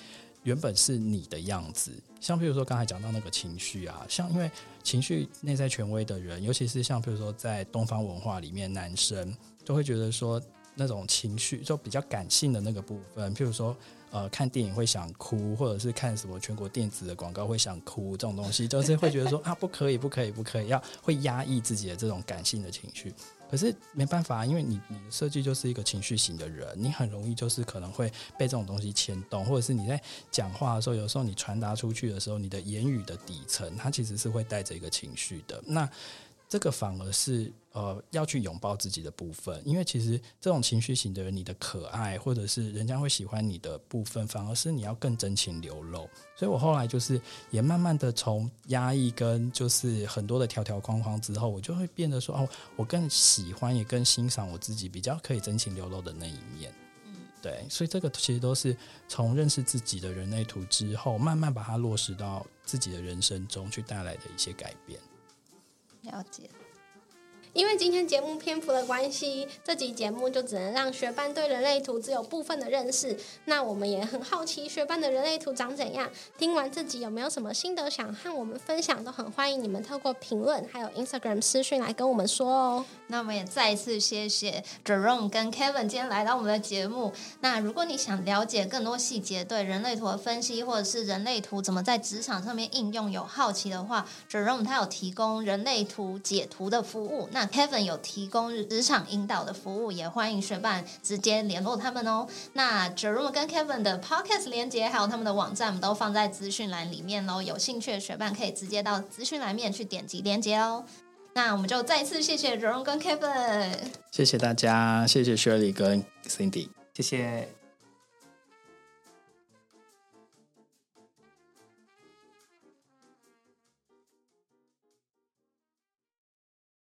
原本是你的样子。像比如说刚才讲到那个情绪啊，像因为情绪内在权威的人，尤其是像比如说在东方文化里面，男生都会觉得说那种情绪就比较感性的那个部分，譬如说呃，看电影会想哭，或者是看什么全国电子的广告会想哭，这种东西就是会觉得说啊，不可以不可以不可以，要会压抑自己的这种感性的情绪。可是没办法，因为你你的设计就是一个情绪型的人，你很容易就是可能会被这种东西牵动，或者是你在讲话的时候，有时候你传达出去的时候，你的言语的底层它其实是会带着一个情绪的。那这个反而是呃要去拥抱自己的部分，因为其实这种情绪型的人，你的可爱或者是人家会喜欢你的部分，反而是你要更真情流露。所以我后来就是也慢慢的从压抑跟就是很多的条条框框之后，我就会变得说哦，我更喜欢也更欣赏我自己比较可以真情流露的那一面。对，所以这个其实都是从认识自己的人类图之后，慢慢把它落实到自己的人生中去带来的一些改变。了解，因为今天节目篇幅的关系，这集节目就只能让学伴对人类图只有部分的认识。那我们也很好奇学伴的人类图长怎样，听完这集有没有什么心得想和我们分享，都很欢迎你们透过评论还有 Instagram 私讯来跟我们说哦。那我们也再一次谢谢 Jerome 跟 Kevin 今天来到我们的节目。那如果你想了解更多细节，对人类图的分析或者是人类图怎么在职场上面应用有好奇的话， Jerome 他有提供人类图解图的服务，那那 Kevin 有提供职场引导的服务，也欢迎学伴直接联络他们哦。那 Jerome 跟 Kevin 的 Podcast 连结还有他们的网站我们都放在资讯栏里面咯，有兴趣的学伴可以直接到资讯栏面去点击连结咯。那我们就再次谢谢 Jerome 跟 Kevin， 谢谢大家，谢谢 Shirley 跟 Cindy， 谢谢。